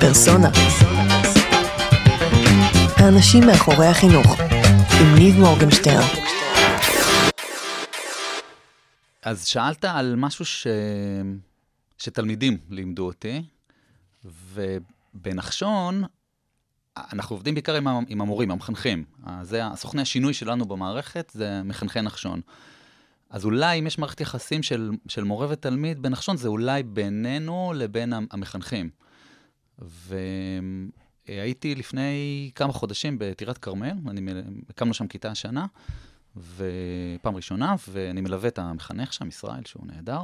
פרסונה. האנשים מאחורי החינוך, עם ניב מורגנשטרן. אז שאלת על משהו שתלמידים לימדו אותי, ובנחשון אנחנו עובדים בעיקר עם המורים, המחנכים. זה הסוכני השינוי שלנו במערכת, זה מחנכי נחשון. אז אולי אם יש מערכת יחסים של מורה ותלמיד בנחשון, זה אולי בינינו לבין המחנכים. והייתי לפני כמה חודשים בטירת כרמל, הקמנו שם כיתה השנה, ופעם ראשונה, ואני מלווה את המחנך שם, ישראל, שהוא נהדר,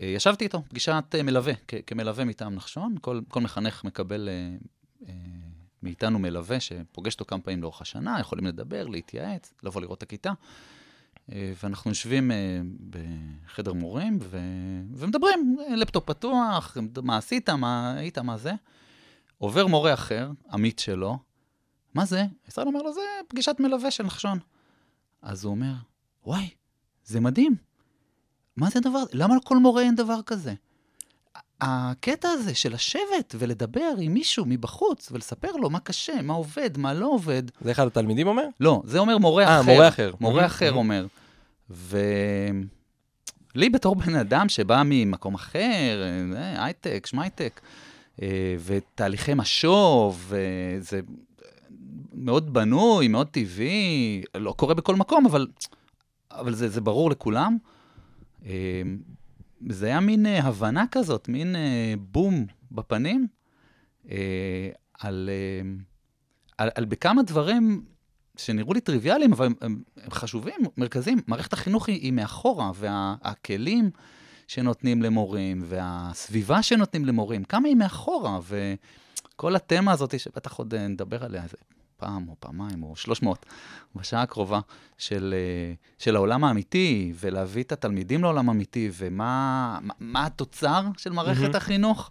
וישבתי איתו, פגישת מלווה, כמלווה מטעם נחשון. כל מחנך מקבל מאיתנו מלווה, שפוגש אותו כמה פעמים לאורך השנה, יכולים לדבר, להתייעץ, לבוא לראות את הכיתה. ואנחנו יושבים בחדר מורים, ומדברים, לפטופ פתוח, מה עשית, מה היית, מה זה. עובר מורה אחר, עמית שלו, מה זה? ישראל אומר לו, זה פגישת מלווה של נחשון. אז הוא אומר, וואי, זה מדהים. מה זה הדבר? למה לכל מורה אין דבר כזה? הקטע הזה של לשבת ולדבר עם מישהו מבחוץ, ולספר לו מה קשה, מה עובד, מה לא עובד. זה אחד התלמידים אומר? לא, זה אומר מורה אחר. מורה אחר. מורה אחר אומר. ולי בתור בן אדם שבא ממקום אחר, הייטק, שמייטק, ותהליכי משוב, זה מאוד בנוי, מאוד טבעי, לא קורה בכל מקום, אבל זה ברור לכולם. זה היה מין הבנה כזאת, מין בום בפנים, על בכמה דברים שנראו לי טריוויאליים, אבל הם חשובים, מרכזיים. מערכת החינוך היא מאחורה, והכלים שנותנים למורים, והסביבה שנותנים למורים, כמה היא מאחורה, וכל התמה הזאת שבטח עוד נדבר עליה, זה פעם או פעמיים או 300 בשעה הקרובה של העולם האמיתי, ולהביא את התלמידים לעולם האמיתי, ומה התוצר של מערכת החינוך,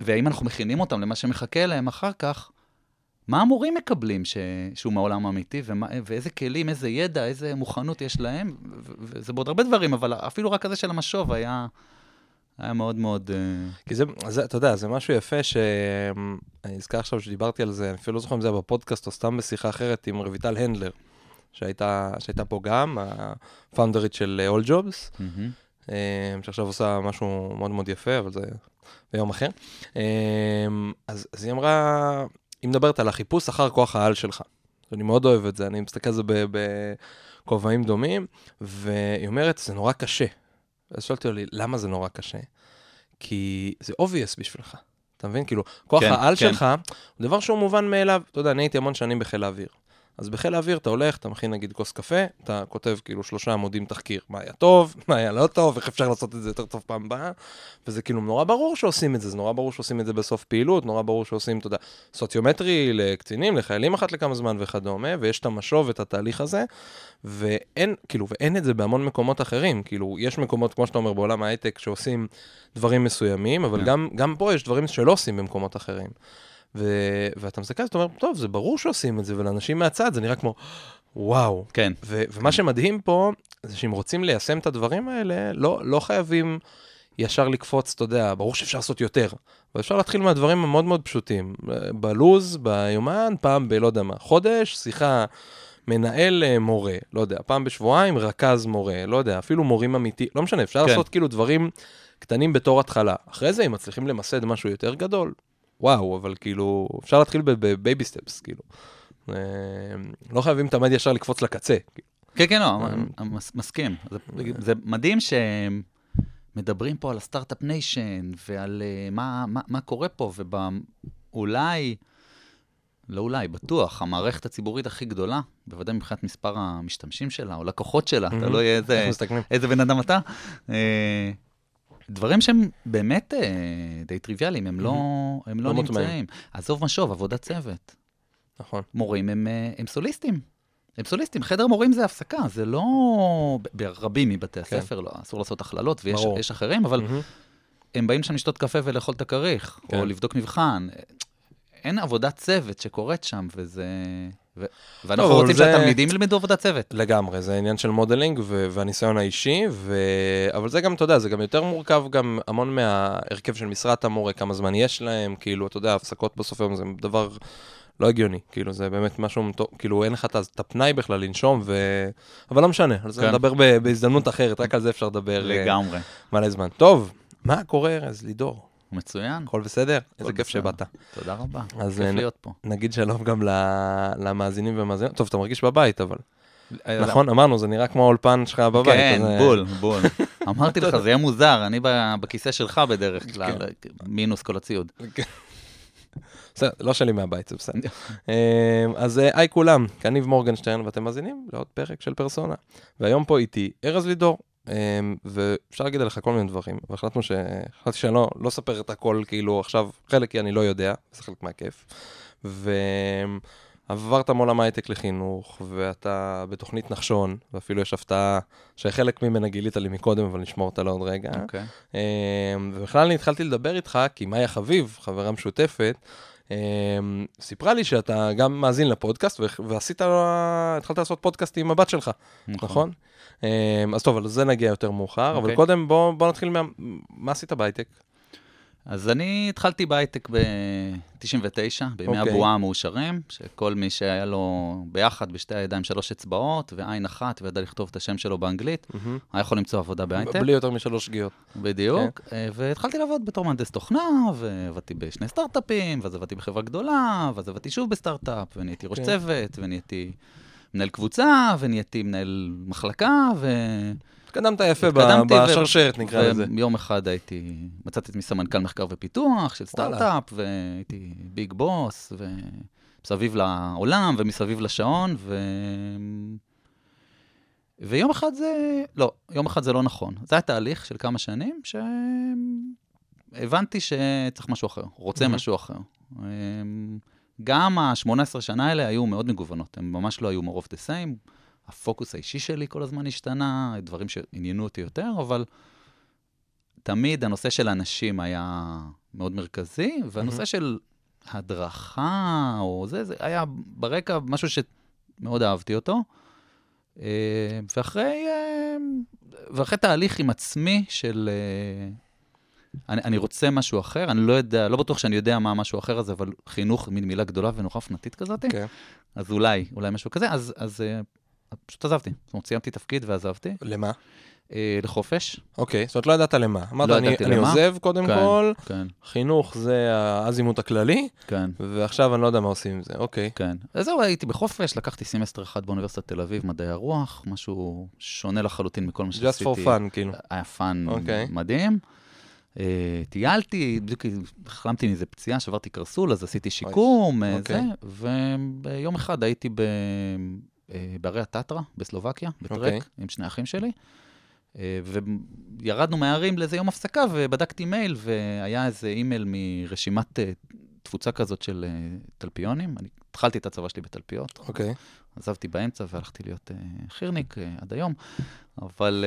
והאם אנחנו מכינים אותם למה שמחכה להם אחר כך, מה המורים מקבלים שהוא מהעולם האמיתי, ואיזה כלים, איזה ידע, איזה מוכנות יש להם, וזה בעוד הרבה דברים, אבל אפילו רק הזה של המשוב היה מאוד מאוד... כי זה, אתה יודע, זה משהו יפה אני אזכר עכשיו שדיברתי על זה, אני אפילו לא זוכר אם זה היה בפודקאסט או סתם בשיחה אחרת עם רביטל הנדלר, שהייתה פה גם, הפאונדרית של All Jobs, שעכשיו עושה משהו מאוד מאוד יפה, אבל זה ביום אחר. אז היא אמרה, היא מדברת על החיפוש אחר כוח העל שלך. אני מאוד אוהב את זה, אני מסתכל על זה בכובעים דומים, והיא אומרת, זה נורא קשה. אז שאלתי לי, למה זה נורא קשה? כי זה obvious בשבילך. אתה מבין? כאילו, כוח העל שלך, הוא דבר שהוא מובן מאליו. אתה יודע, אני הייתי המון שנים בחיל האוויר. אז בחיל האוויר אתה הולך, אתה מכין נגיד כוס קפה, אתה כותב כאילו 3 עמודים תחקיר, מה היה טוב, מה היה לא טוב, איך אפשר לעשות את זה יותר טוב פעם הבאה, וזה כאילו נורא ברור שעושים את זה, זה נורא ברור שעושים את זה בסוף פעילות, נורא ברור שעושים, אתה יודע, סוציומטרי לקצינים, לחיילים אחת לכמה זמן וכדומה, ויש את המשוב ואת התהליך הזה, ואין את זה בהמון מקומות אחרים, כאילו יש מקומות, כמו שאתה אומר, בעולם ההייטק שעושים דברים מסוימים, אבל גם פה יש דברים שלא עושים במקומות אחרים. ואתה מסתכל, אתה אומר, טוב, זה ברור שעושים את זה, ולאנשים מהצד זה נראה כמו, וואו. כן. ומה שמדהים פה, זה שאם רוצים ליישם את הדברים האלה, לא חייבים ישר לקפוץ, אתה יודע, ברור שאפשר לעשות יותר. אבל אפשר להתחיל מהדברים המאוד מאוד פשוטים. בלוז, ביומן, פעם בלא יודע מה, חודש, שיחה, מנהל מורה, לא יודע, פעם בשבועיים, רכז מורה, לא יודע, אפילו מורים אמיתי, לא משנה, אפשר לעשות כאילו דברים קטנים בתור התחלה. אחרי זה, אם מצליחים למסד משהו יותר גדול. וואו, אבל כאילו, אפשר להתחיל בבייבי סטפס, כאילו. לא חייבים תמיד ישר לקפוץ לקצה. כן, כן, לא, מסכים. זה מדהים שמדברים פה על הסטארט-אפ ניישן, ועל מה קורה פה, ואולי, לא אולי, בטוח, המערכת הציבורית הכי גדולה, בוודאי מבחינת מספר המשתמשים שלה, או לקוחות שלה, אתה לא יהיה איזה בן אדם אתה. דברים שהם באמת די טריוויאליים, הם לא נמצאים. עזוב משוב, עבודת צוות. נכון. מורים הם סוליסטים. הם סוליסטים. חדר מורים זה הפסקה, זה לא... ברבים מבתי הספר, אסור לעשות הכללות, ויש אחרים, אבל הם באים שם לשתות קפה ולאכול את הכריך, או לבדוק מבחן. אין עבודת צוות שקורית שם, וזה... ואנחנו רוצים שהתלמידים ילמדו עבודת צוות. לגמרי, זה העניין של מודלינג והניסיון האישי, אבל זה גם, אתה יודע, זה גם יותר מורכב, גם המון מההרכב של משרת המורה, כמה זמן יש להם, כאילו, אתה יודע, הפסקות בסוף היום, זה דבר לא הגיוני, כאילו, זה באמת משהו, כאילו, אין לך את הפנאי בכלל לנשום, אבל לא משנה, על זה נדבר בהזדמנות אחרת, רק על זה אפשר לדבר. לגמרי. מלא זמן. טוב, מה קורה, ארז לידור? מצוין. הכל בסדר? איזה כיף שבאת. תודה רבה. אז נגיד שלום גם למאזינים ומאזינים. טוב, אתה מרגיש בבית, אבל. נכון, אמרנו, זה נראה כמו האולפן שלך בבית. כן, בול, בול. אמרתי לך, זה יהיה מוזר, אני בכיסא שלך בדרך כלל, מינוס כל הציוד. לא שלי מהבית, זה בסדר. אז היי כולם, כאן ניב מורגנשטרן, ואתם מאזינים לעוד פרק של פרסונה. והיום פה איתי ארז לידור. ואפשר להגיד עליך כל מיני דברים, והחלטנו שאני לא אספר את הכל, כאילו עכשיו חלק כי אני לא יודע, זה חלק מהכיף, ועברת מעולם ההייטק לחינוך, ואתה בתוכנית נחשון, ואפילו יש הפתעה שחלק ממנה גילית לי מקודם, אבל נשמור אותה לעוד רגע. ובכלל אני התחלתי לדבר איתך, כי מאיה חביב, חברה משותפת, סיפרה לי שאתה גם מאזין לפודקאסט, והתחלת לעשות פודקאסט עם הבת שלך, נכון? אז טוב, על זה נגיע יותר מאוחר, אבל קודם בוא נתחיל מה עשית בהייטק? אז אני התחלתי בהייטק ב-99, בימי הבועה המאושרים, שכל מי שהיה לו ביחד בשתי הידיים 3 אצבעות, ועין אחת, וידע לכתוב את השם שלו באנגלית, היה יכול למצוא עבודה בהייטק. בלי יותר מ3 שגיאות. בדיוק, והתחלתי לעבוד בתור מהנדס תוכנה, ועבדתי בשני סטארט-אפים, ואז עבדתי בחברה גדולה, ואז עבדתי שוב בסטארט-אפ, ונהייתי ראש צוות, ונהייתי מנהל קבוצה, ונהייתי מנהל מחלקה, התקדמת יפה בשרשרת, נקרא לזה. יום אחד מצאתי את סמנכ"ל מחקר ופיתוח של סטארט-אפ, והייתי ביג בוס, ומסביב לעולם ומסביב לשעון, ויום אחד זה... לא, יום אחד זה לא נכון. זה היה תהליך של כמה שנים שהבנתי שצריך משהו אחר, רוצה משהו אחר. גם ה-18 שנה האלה היו מאוד מגוונות, הם ממש לא היו more of the same, הפוקוס האישי שלי כל הזמן השתנה, דברים שעניינו אותי יותר, אבל תמיד הנושא של אנשים היה מאוד מרכזי, והנושא של הדרכה או זה, זה היה ברקע משהו שמאוד אהבתי אותו. ואחרי תהליך עם עצמי של... אני רוצה משהו אחר, אני לא יודע, לא בטוח שאני יודע מה משהו אחר הזה, אבל חינוך, מין מילה גדולה ונוחה פנטית כזאת. אז אולי משהו כזה, אז פשוט עזבתי. זאת אומרת, סיימתי תפקיד ועזבתי. למה? לחופש. אוקיי, זאת אומרת, לא ידעת למה. אמרת, אני עוזב קודם כל, חינוך זה הזימות הכללי, ועכשיו אני לא יודע מה עושים עם זה, אוקיי. כן. אז זהו, הייתי בחופש, לקחתי סמסטר אחד באוניברסיטת תל אביב, מדעי הרוח, משהו שונה לחלוטין מכל מה שעשיתי. Just for fun, כאילו. היה פאן מדהים. טיילתי, החלמתי איזה פציעה, שברתי קרסול, אז עשיתי שיקום, ויום אחד הייתי בערי הטטרה, בסלובקיה, בטרק, עם 2 אחים שלי, וירדנו מהערים לאיזה יום הפסקה, ובדקתי מייל, והיה איזה אימייל מרשימת תפוצה כזאת של טלפיונים, אני התחלתי את הצבא שלי בטלפיות, עזבתי באמצע והלכתי להיות חירניק עד היום, אבל...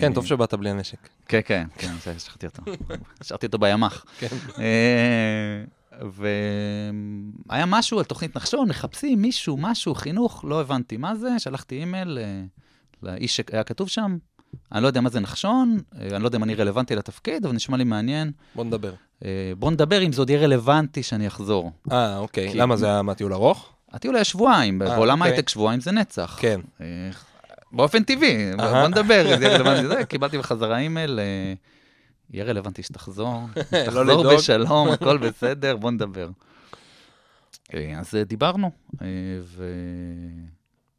כן, טוב שבאת בלי הנשק. כן, כן, כן, שכחתי אותו. שכחתי אותו בימח. כן. והיה משהו על תוכנית נחשון, מחפשים מישהו, משהו, חינוך, לא הבנתי מה זה, שלחתי אימייל לאיש שהיה כתוב שם, אני לא יודע מה זה נחשון, אני לא יודע אם אני רלוונטי לתפקיד, אבל נשמע לי מעניין. בוא נדבר. בוא נדבר אם זה עוד יהיה רלוונטי שאני אחזור. אוקיי, למה זה היה מהטיול ארוך? הטיול היה שבועיים, בעולם הייטק שבועיים זה נצח. כן. באופן טבעי, בוא נדבר, זה יהיה רלוונטי זה, קיבלתי בחזרה אימייל, יהיה רלוונטי שתחזור, תחזור בשלום, הכל בסדר, בוא נדבר. אז דיברנו,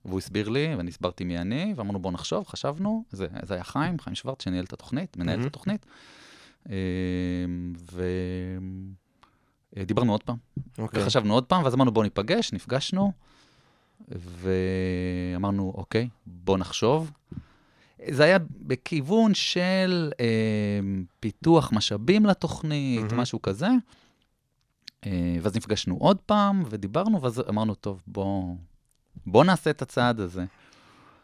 והוא הסביר לי, ואני הסברתי מי אני, ואמרנו בוא נחשוב, חשבנו, זה היה חיים שוורץ שניהל את התוכנית, מנהל את התוכנית, דיברנו עוד פעם, וחשבנו עוד פעם, ואז אמרנו בוא ניפגש, נפגשנו, ואמרנו אוקיי, בוא נחשוב. זה היה בכיוון של פיתוח משאבים לתוכנית, משהו כזה, ואז נפגשנו עוד פעם, ודיברנו, ואז אמרנו טוב, בוא נעשה את הצעד הזה.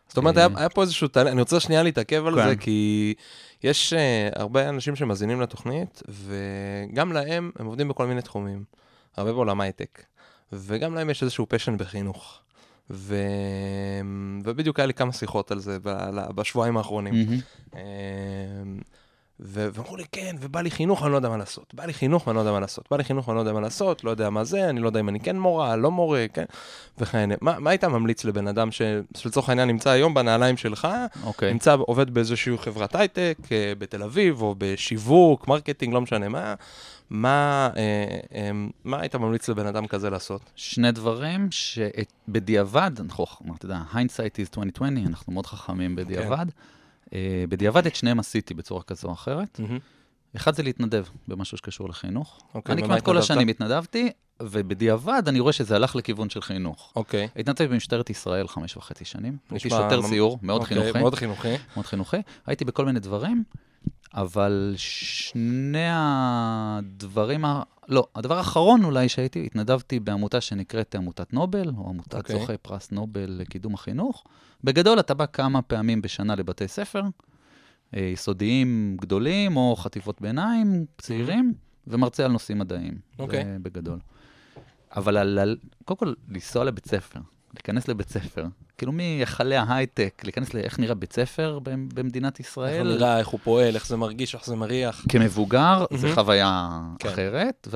זאת אומרת, היה פה איזשהו תהליך, אני רוצה שנייה להתעכב על זה, כי יש הרבה אנשים שמזינים לתוכנית, וגם להם, הם עובדים בכל מיני תחומים. הרבה בעולם הייטק, וגם להם יש איזשהו פשן בחינוך. ובדיוק היה לי כמה שיחות על זה בשבועיים האחרונים. ואמרו לי, כן, ובא לי חינוך, אני לא יודע מה לעשות. לא יודע מה זה, אני לא יודע אם אני כן מורה, לא מורה, כן. וכן, מה היית ממליץ לבן אדם שלצורך העניין נמצא היום בנעליים שלך, נמצא, עובד באיזושהי חברת הייטק, בתל אביב, או בשיווק, מרקטינג, לא משנה מה, מה היית ממליץ לבן אדם כזה לעשות? שני דברים שבדיעבד, אתה יודע, hindsight is 2020, אנחנו מאוד חכמים בדיעבד, בדיעבד את שניהם עשיתי בצורה כזו או אחרת. אחד זה להתנדב במשהו שקשור לחינוך. אני כמעט כל השנים התנדבתי, ובדיעבד אני רואה שזה הלך לכיוון של חינוך. התנדבתי במשטרת ישראל 5.5 שנים. הייתי שוטר סיור, מאוד חינוכי. הייתי בכל מיני דברים, אבל שני הדברים, לא, הדבר האחרון אולי שהייתי, התנדבתי בעמותה שנקראת עמותת נובל, או עמותת זוכי פרס נובל לקידום החינוך. בגדול אתה בא כמה פעמים בשנה לבתי ספר, יסודיים גדולים, או חטיבות ביניים, צעירים, ומרצה על נושאים מדעיים. זה בגדול. אבל קודם כל, לנסוע לבית ספר, להיכנס לבית ספר, כאילו מייחלי ההייטק, להיכנס לאיך נראה בית ספר במדינת ישראל. איך הוא נראה, איך הוא פועל, איך זה מרגיש, איך זה מריח. כמבוגר, זה חוויה אחרת.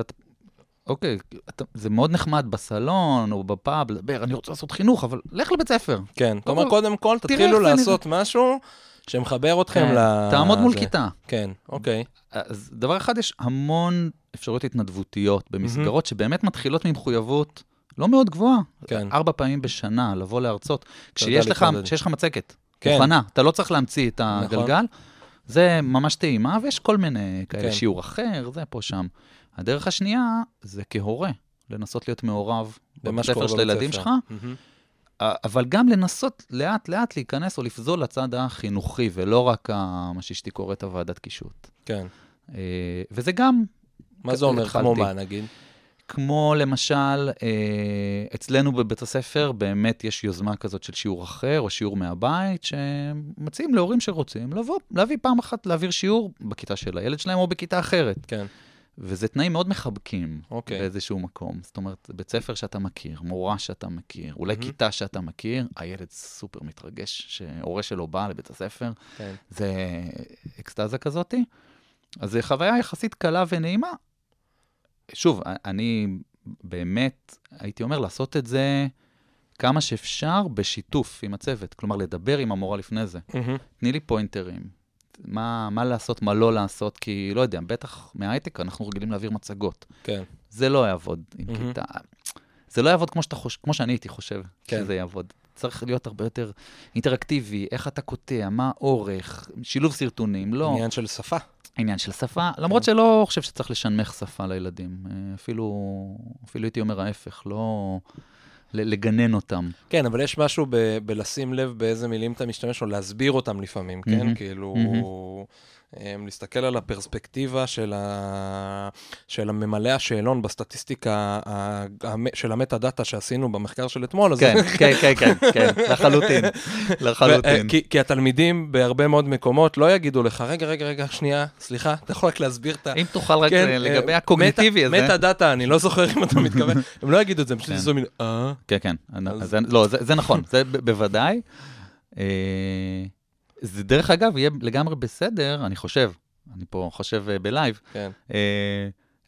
אוקיי, זה מאוד נחמד בסלון או בפאב, לדבר, אני רוצה לעשות חינוך, אבל לך לבית ספר. כן, כלומר, קודם כל, תתחילו לעשות משהו שמחבר אתכם ל... תעמוד מול כיתה. כן, אוקיי. אז דבר אחד, יש המון אפשרויות התנדבותיות במסגרות שבאמת מתחילות ממחויבות לא מאוד גבוהה. 4 פעמים בשנה, לבוא לארצות. כשיש לך מצקת, מוכנה, אתה לא צריך להמציא את הגלגל, זה ממש טעימה, ויש כל מיני כאלה, שיעור אחר, זה פה שם. הדרך השנייה זה כהורה, לנסות להיות מעורב בבית ספר של הילדים שלך, אבל גם לנסות לאט לאט להיכנס או לפזול לצד החינוכי, ולא רק מה שאשתי קוראת הוועדת קישוט. כן. וזה גם... מה זה אומר? כמו מה, נגיד? כמו למשל, אצלנו בבית הספר באמת יש יוזמה כזאת של שיעור אחר, או שיעור מהבית, שמציעים להורים שרוצים לבוא, להביא פעם אחת, להעביר שיעור בכיתה של הילד שלהם או בכיתה אחרת. כן. וזה תנאים מאוד מחבקים באיזשהו מקום. זאת אומרת, בית ספר שאתה מכיר, מורה שאתה מכיר, אולי כיתה שאתה מכיר, הילד סופר מתרגש שההורה שלו בא לבית הספר. זה אקסטאזה כזאת. אז זו חוויה יחסית קלה ונעימה. שוב, אני באמת הייתי אומר לעשות את זה כמה שאפשר בשיתוף עם הצוות. כלומר, לדבר עם המורה לפני זה. תני לי פוינטרים. מה לעשות, מה לא לעשות, כי לא יודע, בטח מההייטק אנחנו רגילים להעביר מצגות. כן. זה לא יעבוד עם כיתה. זה לא יעבוד כמו שאני הייתי חושב שזה יעבוד. צריך להיות הרבה יותר אינטראקטיבי, איך אתה קוטע, מה אורך, שילוב סרטונים, לא. עניין של שפה. עניין של שפה, למרות שלא חושב שצריך לשנמך שפה לילדים. אפילו הייתי אומר ההפך, לא... לגנן אותם. כן, אבל יש משהו בלשים לב באיזה מילים אתה משתמש, או להסביר אותם לפעמים, כן? כאילו, להסתכל על הפרספקטיבה של הממלא השאלון בסטטיסטיקה של המטה-דאטה שעשינו במחקר של אתמול. כן, כן, כן, לחלוטין. כי התלמידים בהרבה מאוד מקומות לא יגידו לך, רגע, שנייה, סליחה, אתה יכול רק להסביר את ה... אם תוכל רק לגבי הקוגניטיבי הזה. מטה-דאטה, אני לא זוכר אם אתה מתכוון. הם לא יגידו את זה, פשוט זו מין... כן, כן. לא, זה נכון, זה בוודאי. זה דרך אגב, יהיה לגמרי בסדר, אני פה חושב בלייב,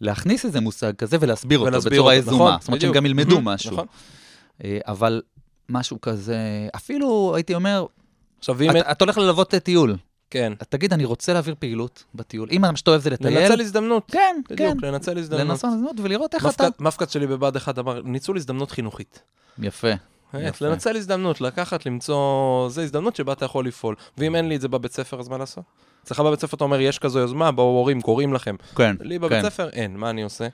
להכניס איזה מושג כזה ולהסביר אותו בצורה יזומה. זאת אומרת שהם גם ילמדו משהו. אבל משהו כזה, אפילו הייתי אומר, אתה הולך ללוות לטיול. כן. אז תגיד, אני רוצה להעביר פעילות בטיול. אם מה שאתה אוהב זה לטייל... לנצל הזדמנות. כן, כן. לנצל הזדמנות. לנצל הזדמנות ולראות איך אתה... מפקד שלי בבד אחד אמר, ניצול הזדמנות חינוכית. יפה. לנצל הזדמנות, לקחת, למצוא... זה הזדמנות שבה אתה יכול לפעול. ואם אין לי את זה בבית ספר, אז מה לעשות? אצלך בבית ספר אתה אומר, יש כזו יוזמה, באו הורים, קוראים לכם. כן. לי בבית ספר אין, מה אני עושה?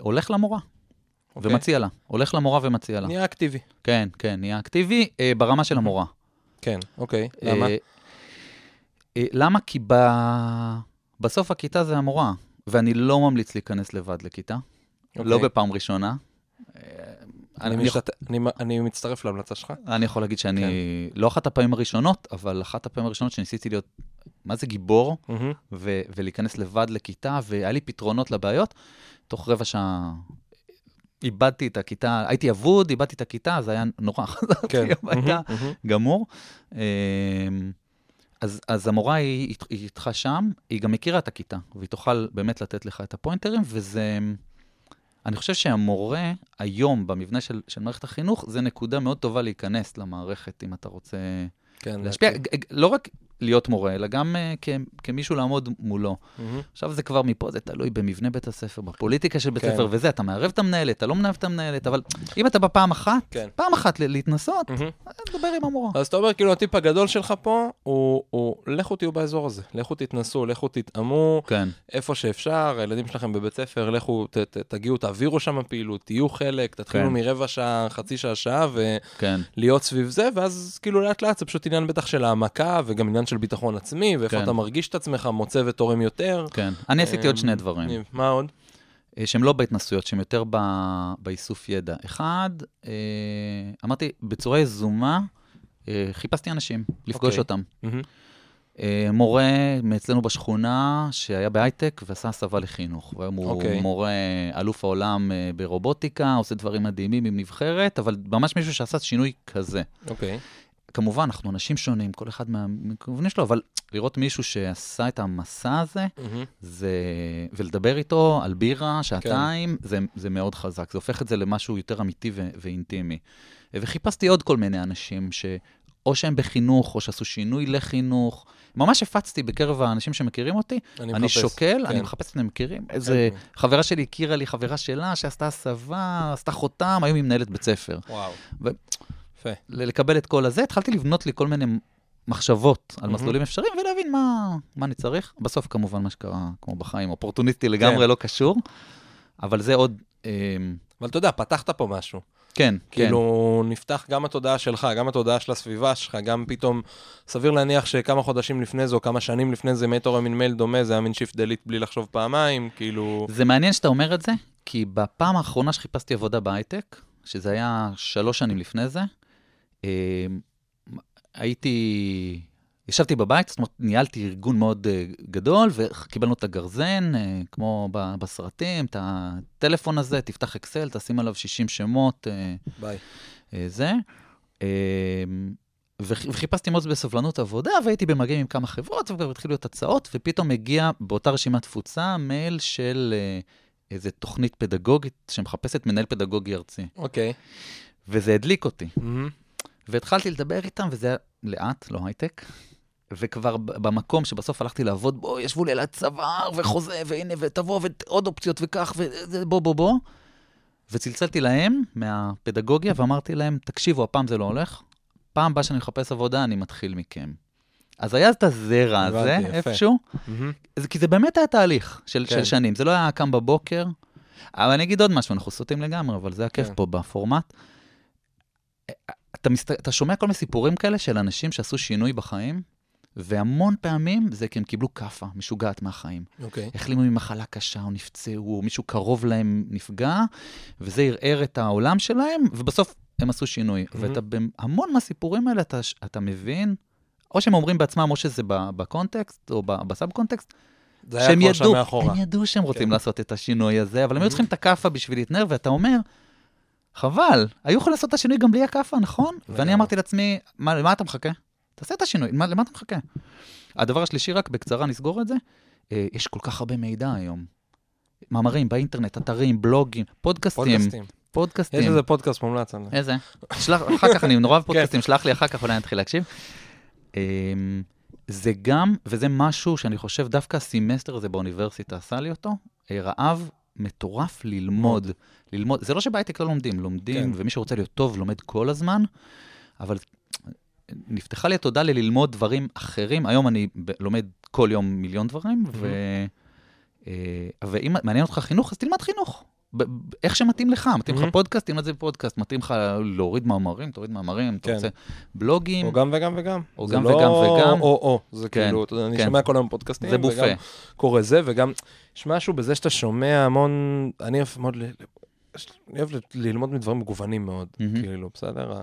הולך למורה. ומציע לה. הולך למורה ומציע לה. נהיה אקטיבי. כן, כן, נהיה אקטיבי ברמה של המורה. כן, אוקיי. למה? כי בסוף הכיתה זה המורה, ואני לא ממליץ להיכנס לבד לכיתה, לא בפעם ראשונה. אני מצטרף להמלצה שלך. אני יכול להגיד שאני, לא אחת הפעמים הראשונות, אבל אחת הפעמים הראשונות שניסיתי להיות, מה זה גיבור, ולהיכנס לבד לכיתה, והיה לי פתרונות לבעיות, תוך רבע שעה, איבדתי את הכיתה, הייתי עבוד, איבדתי את הכיתה, זה היה נורא, היה גמור. אז המורה היא איתך שם, היא גם הכירה את הכיתה, והיא תוכל באמת לתת לך את הפוינטרים, וזה... אני חושב שהמורה היום במבנה של מערכת החינוך, זה נקודה מאוד טובה להיכנס למערכת, אם אתה רוצה להשפיע. לא רק להיות מורה, אלא גם כמישהו לעמוד מולו. עכשיו זה כבר מפה, זה תלוי במבנה בית הספר, בפוליטיקה של בית הספר, וזה, אתה מערב את המנהלת, אתה לא מנהב את המנהלת, אבל אם אתה פעם אחת להתנסות, תדבר עם המורה. אז אתה אומר, כאילו, הטיפ הגדול שלך פה, הוא לכו תהיו באזור הזה, לכו תתנסו, לכו תתאמו, איפה שאפשר, הילדים שלכם בבית ספר, לכו, תגיעו, תעבירו שם הפעילות, תהיו חלק, תתחילו מרבע שעה, חצי שעה, ולהיות סביב זה, ואז, כאילו, לאט-לאט, זה פשוט עניין בטח של העמקה, וגם עניין של ביטחון עצמי, ואיפה אתה מרגיש את עצמך, מוצא ותורם יותר. כן. אני עשיתי עוד שני דברים. מה עוד? שהם לא בהתנסויות, שהם יותר באיסוף ידע. אחד, אמרתי, בצורה יזומה, חיפשתי אנשים, לפגוש אותם. מורה מאצלנו בשכונה, שהיה בהייטק, ועשה הסבה לחינוך. הוא מורה אלוף העולם ברובוטיקה, עושה דברים מדהימים עם נבחרת, אבל ממש מישהו שעשה שינוי כזה. אוקיי. כמובן, אנחנו אנשים שונים, כל אחד מהמקוונים שלו, אבל לראות מישהו שעשה את המסע הזה, ולדבר איתו על בירה, שעתיים, זה מאוד חזק. זה הופך את זה למשהו יותר אמיתי ואינטימי. וחיפשתי עוד כל מיני אנשים או שהם בחינוך, או שעשו שינוי לחינוך. ממש הפצתי בקרב האנשים שמכירים אותי. אני שוקל, אני מחפש את הם מכירים. איזה חברה שלי הכירה לי, חברה שלה, שעשתה הסבה, עשתה חותם, היום היא מנהלת בית ספר. וואו. לקבל את כל הזה, התחלתי לבנות לי כל מיני מחשבות על מסלולים אפשריים, ולהבין מה אני צריך. בסוף כמובן מה שקרה, כמו בחיים, אופורטוניסטי לגמרי לא קשור, אבל זה עוד... אבל אתה יודע, פתחת פה משהו. כן, כאילו נפתח גם התודעה שלך, גם התודעה של הסביבה שלך, גם פתאום, סביר להניח שכמה חודשים לפני זה, או כמה שנים לפני זה, מייטור המין מייל דומה, זה היה מין שיפט דלית בלי לחשוב פעמיים, כאילו... זה מעניין שאתה אומר את זה, כי בפעם האחרונה שחיפשתי עבודה בהייטק, שזה היה 3 שנים לפני זה, ישבתי בבית, זאת אומרת, ניהלתי ארגון מאוד גדול, וקיבלנו את הגרזן, כמו בסרטים, את הטלפון הזה, תפתח אקסל, תשים עליו 60 שמות. ביי. זה. וחיפשתי מאוד בסבלנות עבודה, והייתי במגעים עם כמה חברות, והתחילו להיות הצעות, ופתאום הגיע באותה רשימת תפוצה, מייל של איזו תוכנית פדגוגית, שמחפשת מנהל פדגוגי ארצי. אוקיי. וזה הדליק אותי. והתחלתי לדבר איתם, וזה היה לאט, לא הייטק, וכבר במקום שבסוף הלכתי לעבוד בו, ישבו לי על הצוואר, וחוזה, והנה, ותבוא, ועוד אופציות, וכך, ובוא, וצלצלתי להם מהפדגוגיה, ואמרתי להם, תקשיבו, הפעם זה לא הולך, פעם הבאה שאני מחפש עבודה, אני מתחיל מכם. אז היה את הזרע הזה, איפשהו, כי זה באמת היה תהליך של שנים, זה לא היה קם בבוקר, אבל אני אגיד עוד משהו, אנחנו סוטים לגמרי, אבל זה הכיף פה בפורמט. אתה שומע כל מיני סיפורים כאלה של אנשים שעשו שינוי בחיים, והמון פעמים זה כי הם קיבלו קפה משוגעת מהחיים. החלימו ממחלה קשה, או נפצעו, או מישהו קרוב להם נפגע, וזה ערער את העולם שלהם, ובסוף הם עשו שינוי. והמון מהסיפורים האלה אתה מבין, או שהם אומרים בעצמם, או שזה בקונטקסט, או בסאב-קונטקסט, שהם ידעו שהם רוצים לעשות את השינוי הזה, אבל הם היו צריכים את הקפה בשביל להתנער, ואתה אומר... חבל, היו יכולים לעשות את השינוי גם בלי הקפה, נכון? ואני אמרתי לעצמי, למה אתה מחכה? תעשה את השינוי, למה אתה מחכה? הדבר השלישי, רק בקצרה נסגור את זה, יש כל כך הרבה מידע היום. מאמרים באינטרנט, אתרים, בלוגים, פודקאסטים. יש איזה פודקאסט מומלץ. איזה? אחר כך, אני נורא בפודקאסטים, שלח לי אחר כך, אולי נתחיל להקשיב. זה גם, וזה משהו שאני חושב, דווקא הסמסטר הזה באוניברסיטה עשה לי אותו, רעב מטורף ללמוד. זה לא שבהייטק לא לומדים, ומי שרוצה להיות טוב לומד כל הזמן, אבל נפתחה לי התודה ללמוד דברים אחרים. היום אני לומד כל יום מיליון דברים, ואם מעניין אותך חינוך, אז תלמד חינוך. איך שמתאים לך, מתאים לך פודקאסט, תלמד זה בפודקאסט, מתאים לך להוריד מאמרים, אתה רוצה בלוגים. או גם וגם וגם. או, זה כאילו, אני שומע כל היום פודקאסטים. זה בופה. קורא זה, וגם, יש משהו בזה שאתה שומע המון, אני מאוד אני אוהב ללמוד מדברים מגוונים מאוד, כאילו, בסדר?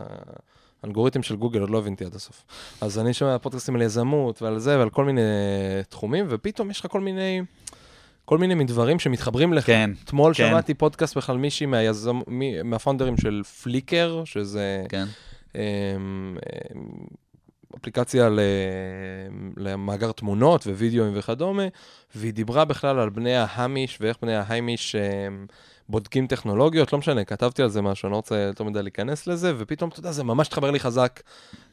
האלגוריתם של גוגל עוד לא הבנתי עד הסוף. אז אני שומע פודקאסטים על יזמות ועל זה ועל כל מיני תחומים, ופתאום יש לך כל מיני מדברים שמתחברים לך. אתמול שמעתי פודקאסט בכלל מישהי מהפאונדרים של פליקר, שזה אפליקציה למאגר תמונות ווידאוים וכדומה, והיא דיברה בכלל על בני ההמיש ואיך בני ההיימיש בודקים טכנולוגיות, לא משנה, כתבתי על זה משהו, אני רוצה יותר מדי להיכנס לזה, ופתאום, אתה יודע, זה ממש תחבר לי חזק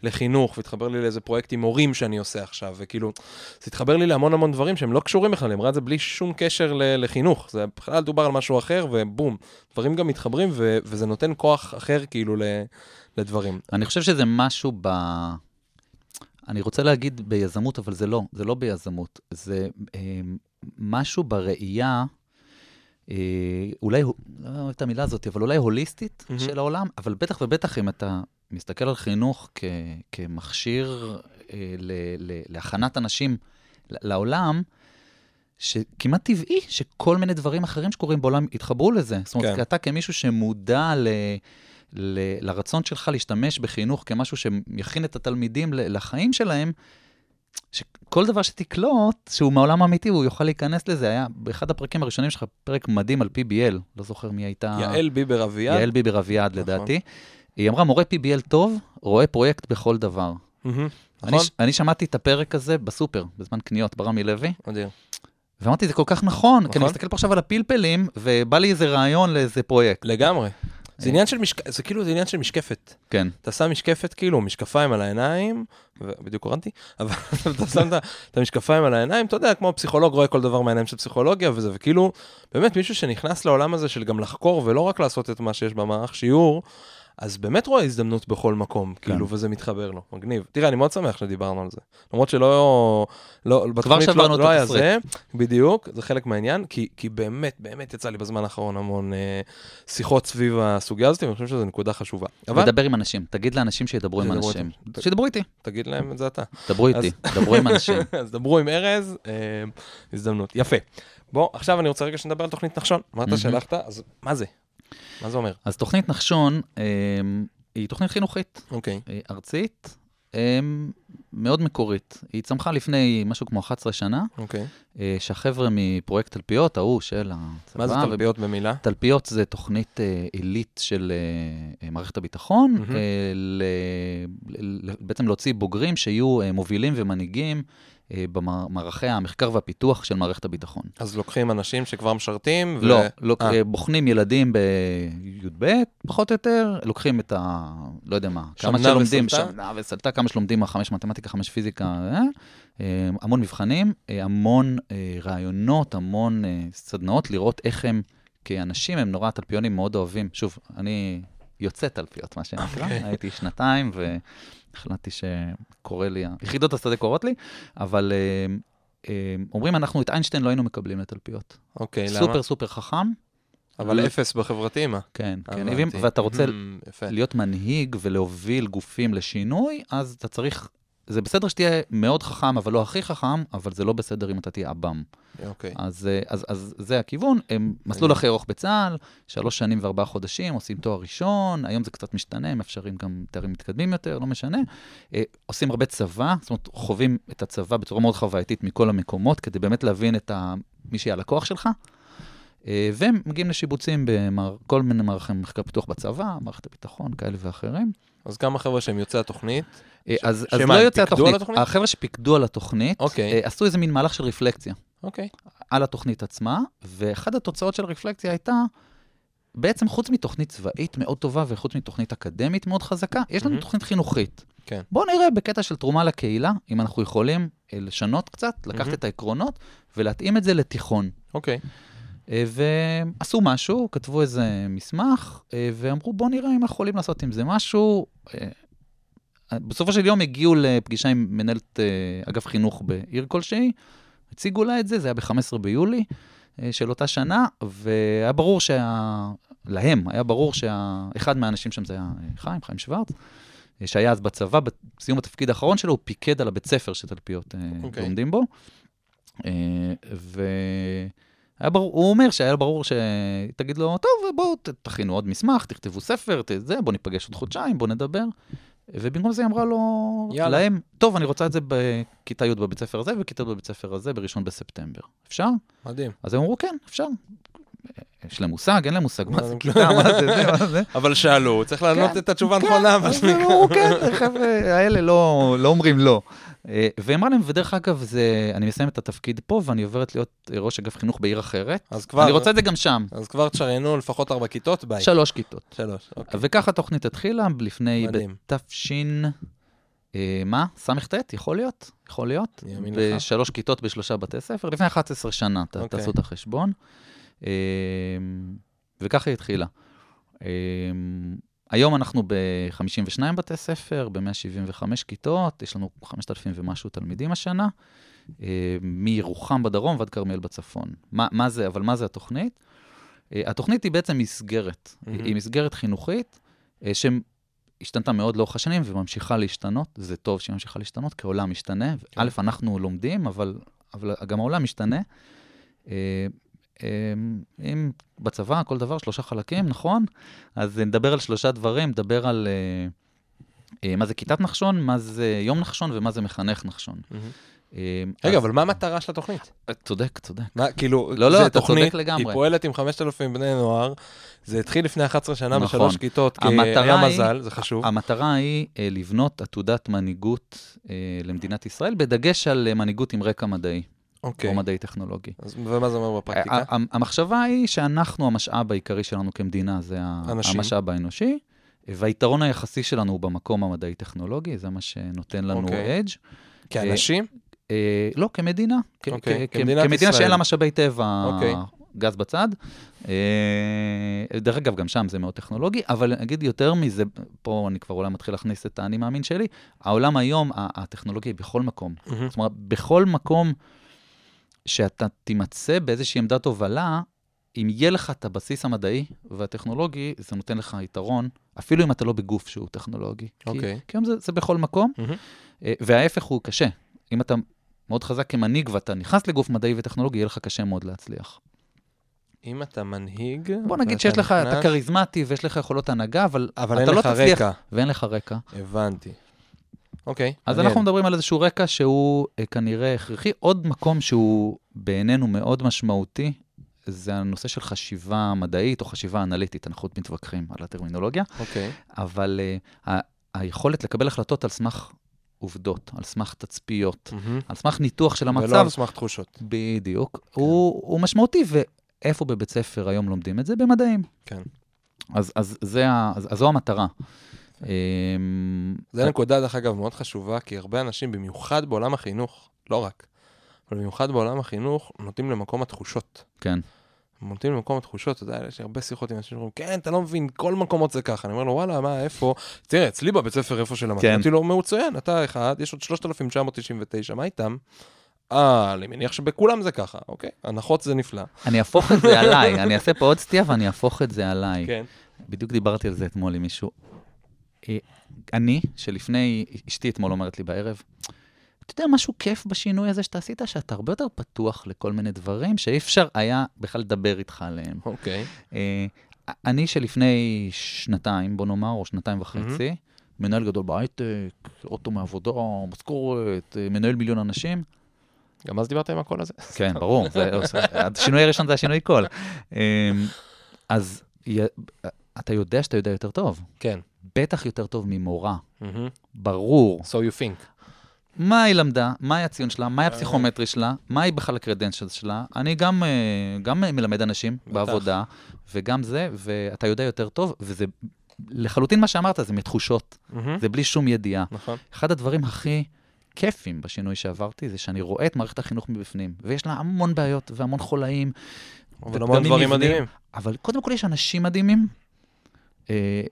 לחינוך, והתחבר לי לאיזה פרויקט עם הורים שאני עושה עכשיו, וכאילו, זה התחבר לי להמון המון דברים שהם לא קשורים בכלל, אמרה את זה בלי שום קשר לחינוך, זה בכלל דובר על משהו אחר, ובום, דברים גם מתחברים, וזה נותן כוח אחר כאילו לדברים. אני חושב שזה משהו אני רוצה להגיד ביזמות, אבל זה לא ביזמות, זה משהו בראייה, אולי, לא אוהב את המילה הזאת, אבל אולי הוליסטית של העולם, אבל בטח ובטח אם אתה מסתכל על חינוך כמכשיר להכנת אנשים לעולם, שכמעט טבעי שכל מיני דברים אחרים שקורים בעולם התחברו לזה. זאת אומרת, אתה כמישהו שמודע לרצון שלך להשתמש בחינוך כמשהו שיכין את התלמידים לחיים שלהם, שכל דבר שתקלוט, שהוא מהעולם האמיתי, הוא יוכל להיכנס לזה. היה באחד הפרקים הראשונים שלך, פרק מדהים על PBL, לא זוכר מי הייתה. יעל ביבר אביעד, לדעתי. היא אמרה, מורה PBL טוב, רואה פרויקט בכל דבר. אני שמעתי את הפרק הזה בסופר, בזמן קניות, ברמי לוי. ואמרתי, זה כל כך נכון, כי אני מסתכל פה עכשיו על הפלפלים, ובא לי איזה רעיון לאיזה פרויקט. לגמרי. זה עניין של משקפת. כן. אתה שם משקפת, כאילו, משקפיים על העיניים, בדיוק קורנתי, אבל אתה שם את המשקפיים על העיניים, אתה יודע, כמו פסיכולוג רואה כל דבר מהעיניים של פסיכולוגיה וזה, וכאילו, באמת מישהו שנכנס לעולם הזה של גם לחקור ולא רק לעשות את מה שיש במערך שיעור, אז באמת רואה הזדמנות בכל מקום, כאילו, וזה מתחבר לו, מגניב. תראה, אני מאוד שמח שדיברנו על זה. למרות שלא, בתוכנית לא היה זה, בדיוק, זה חלק מהעניין, כי באמת, באמת יצא לי בזמן האחרון המון שיחות סביב הסוגיה הזאת, ואני חושב שזו נקודה חשובה. ודבר עם אנשים, תגיד לאנשים שידברו עם אנשים. שידברו איתי. תגיד להם את זה אתה. דברו איתי, דברו עם אנשים. אז דברו עם ארז, הזדמנות. יפה. בוא, עכשיו אני רוצה רגע שנדבר על תוכנית נחשון. מה אתה שלחת? אז מה זה? מה זה אומר? אז תוכנית נחשון היא תוכנית חינוכית, ארצית, מאוד מקורית. היא צמחה לפני משהו כמו 11 שנה, שהחבר'ה מפרויקט תלפיות, ההוא של הצבא. מה זה תלפיות במילה? תלפיות זה תוכנית עילית של מערכת הביטחון, בעצם להוציא בוגרים שיהיו מובילים ומנהיגים, במערכי המחקר והפיתוח של מערכת הביטחון. אז לוקחים אנשים שכבר משרתים? לא, בוחנים ילדים ב-י"ב, פחות או יותר, לוקחים את ה... לא יודע מה, כמה שלומדים, שמנה וסלטה, כמה שלומדים, 5 מתמטיקה, 5 פיזיקה, המון מבחנים, המון רעיונות, המון סדנאות, לראות איך הם כאנשים, הם נורא תלפיונים מאוד אוהבים. שוב, אני יוצא תלפיות, מה שנקרא, הייתי שנתיים ו... החלטתי שקורא לי, יחידות השדה קוראות לי, אבל אומרים, אנחנו את איינשטיין לא היינו מקבלים לתלפיות. אוקיי, למה? סופר סופר חכם. אבל אפס בחברתי, מה? כן, כן. ואתה רוצה להיות מנהיג ולהוביל גופים לשינוי, אז אתה צריך, זה בסדר שתהיה מאוד חכם, אבל לא הכי חכם, אבל זה לא בסדר אם אתה תהיה אבם. אוקיי. אז זה הכיוון. מסלול הכי ארוך בצה"ל, 3 שנים ו4 חודשים, עושים תואר ראשון, היום זה קצת משתנה, הם אפשרים גם תארים מתקדמים יותר, לא משנה. עושים הרבה צבא, זאת אומרת, חווים את הצבא בצורה מאוד חווייתית מכל המקומות, כדי באמת להבין את מי שיהיה הלקוח שלך. והם מגיעים לשיבוצים בכל מיני מערכי מחקר פיתוח בצבא, מערכת הביטחון, כאלה ואחרים. אז גם החבר'ה שהם יוצאי התוכנית, אז לא יוצאי התוכנית, החבר'ה שפיקדו על התוכנית, עשו איזה מין מהלך של רפלקציה, על התוכנית עצמה, ואחת התוצאות של הרפלקציה הייתה, בעצם חוץ מתוכנית צבאית מאוד טובה, וחוץ מתוכנית אקדמית מאוד חזקה, יש לנו תוכנית חינוכית. בואו נראה בקטע של תרומה לקהילה, אם אנחנו יכולים לשנות קצת, לקחת את העקרונות, ולהתאים את זה לתיכון. אוקיי. ועשו משהו, כתבו איזה מסמך, ואמרו, בוא נראה אם אנחנו יכולים לעשות עם זה משהו. בסופו של יום הגיעו לפגישה עם מנהלת אגף חינוך בעיר כלשהי, הציגו לה את זה, זה היה ב-15 ביולי של אותה שנה, והיה ברור להם, היה ברור שאחד מהאנשים שם זה היה חיים שוורץ, שהיה אז בצבא, בסיום התפקיד האחרון שלו, הוא פיקד על הבית ספר שתלפיות לומדים בו, הוא אומר שהיה ברור שתגיד לו, טוב, בואו תכינו עוד מסמך, תכתבו ספר, בואו ניפגש עוד חודשיים, בואו נדבר. ובמקום זה היא אמרה לו, להם, טוב, אני רוצה את זה בכיתה י' בבית ספר הזה, וכיתה בבית ספר הזה בראשון בספטמבר. אפשר? מדהים. אז הם אמרו, כן, אפשר. יש להם מושג, אין להם מושג, מה זה כיתה, מה זה. אבל שאלו, צריך לענות את התשובה הנכונה. כן, אמרו, כן, חבר'ה, האלה לא אומרים לא. ואמרה להם, ודרך אגב, אני מסיים את התפקיד פה, ואני עוברת להיות ראש אגף חינוך בעיר אחרת. אני רוצה את זה גם שם. אז כבר תשריינו לפחות 4 כיתות ביי. 3 כיתות. 3, אוקיי. וככה תוכנית התחילה, לפני בתפשין, מה? סמכתת? יכול להיות. ב3 כיתות, ב3 בתי ספר. לפני 11 שנה, תעשו את החשבון. וככה היא התחילה. היום אנחנו ב-52 בתי ספר, ב-175 כיתות, יש לנו 5,000 ומשהו תלמידים השנה, מירוחם בדרום ועד קרמיאל בצפון. מה זה, אבל מה זה התוכנית? התוכנית היא בעצם מסגרת, היא מסגרת חינוכית, שהשתנתה מאוד לאורך השנים וממשיכה להשתנות, זה טוב שהיא ממשיכה להשתנות, כי העולם משתנה, א', אנחנו לומדים, אבל גם העולם משתנה, אם בצבא, כל דבר, 3 חלקים, נכון? אז נדבר על 3 דברים, נדבר על מה זה כיתת נחשון, מה זה יום נחשון ומה זה מחנך נחשון. רגע, אבל מה המטרה של התוכנית? צודק. כאילו, זה תוכנית, היא פועלת עם 5,000 בני נוער, זה התחיל לפני 11 שנה ב3 כיתות, כי היה מזל, זה חשוב. המטרה היא לבנות עתודת מנהיגות למדינת ישראל, בדגש על מנהיגות עם רקע מדעי. או מדעי טכנולוגי. ומה זה אומר בפרקטיקה? המחשבה היא שאנחנו, המשאב העיקרי שלנו כמדינה, זה המשאב האנושי, והיתרון היחסי שלנו הוא במקום המדעי טכנולוגי, זה מה שנותן לנו אדג'. כאנשים? לא, כמדינה. כמדינה שאין לה משאבי טבע, גז בצד. דרך אגב, גם שם זה מאוד טכנולוגי, אבל נגיד יותר מזה, פה אני כבר אולי מתחיל להכניס את האני מאמין שלי, העולם היום, הטכנולוגיה היא בכל מקום. זאת אומרת, בכל מקום שאתה תימצא באיזושהי עמדת הובלה, אם יהיה לך את הבסיס המדעי והטכנולוגי, זה נותן לך יתרון, אפילו אם אתה לא בגוף שהוא טכנולוגי. כי היום זה בכל מקום, וההפך הוא קשה. אם אתה מאוד חזק כמנהיג ואתה נכנס לגוף מדעי וטכנולוגי, יהיה לך קשה מאוד להצליח. אם אתה מנהיג... בוא נגיד שיש לך, אתה כריזמטי ויש לך יכולות הנהגה, אבל אתה לא תצליח. ואין לך רקע. הבנתי. אוקיי. אז אנחנו מדברים על איזשהו רקע שהוא כנראה הכרחי. עוד מקום שהוא בעינינו מאוד משמעותי, זה הנושא של חשיבה מדעית או חשיבה אנליטית. אנחנו עוד מתווכחים על הטרמינולוגיה. אוקיי. אבל היכולת לקבל החלטות על סמך עובדות, על סמך תצפיות, על סמך ניתוח של המצב. ולא על סמך תחושות. בדיוק. הוא משמעותי, ואיפה בבית ספר היום לומדים את זה? במדעים. כן. אז זו המטרה. זה נקודה דרך אגב מאוד חשובה, כי הרבה אנשים במיוחד בעולם החינוך, לא רק, אבל במיוחד בעולם החינוך נוטים למקום התחושות. כן. נוטים למקום התחושות, אתה יודע, יש הרבה שיחות עם אנשים שאומרים, כן, אתה לא מבין, כל מקומות זה ככה. אני אומר לו, וואלה, מה, איפה? תראה, אצלי בבית ספר איפה שלמדתי. אמרתי לו, מצוין, אתה אחד, יש עוד 3,999, מה איתם? אני מניח שבכולם זה ככה, אוקיי? הנחות זה נפלא. אני אהפוך את זה עליי, אני אעשה פה עוד סטייה ואני אהפוך את זה עליי. כן. בדיוק דיברתי על זה אתמול עם מישהו. אני, שלפני אשתי אתמול אומרת לי בערב, אתה יודע משהו כיף בשינוי הזה שאתה עשית, שאתה הרבה יותר פתוח לכל מיני דברים שאי אפשר היה בכלל לדבר איתך עליהם. אוקיי. אני שלפני 2, בוא נאמר, או 2.5, מנהל גדול בהייטק, אוטו מעבודה, משכורת, מנהל מיליון אנשים. גם אז דיברת עם הקול הזה. כן, ברור. השינוי הראשון זה השינוי קול. אז אתה יודע שאתה יודע יותר טוב. כן. בטח יותר טוב ממורה. ברור. So you think. מה היא למדה, מה היא הציון שלה, מה היא הפסיכומטרי שלה, מה היא בכלל הקרדנשל שלה. אני גם מלמד אנשים בעבודה, וגם זה, ואתה יודע יותר טוב, וזה לחלוטין מה שאמרת, זה מתחושות. זה בלי שום ידיעה. נכון. אחד הדברים הכי כיפים בשינוי שעברתי, זה שאני רואה את מערכת החינוך מבפנים, ויש לה המון בעיות והמון חולאים. אבל המון דברים מדהימים. אבל קודם כל יש אנשים מדהימים,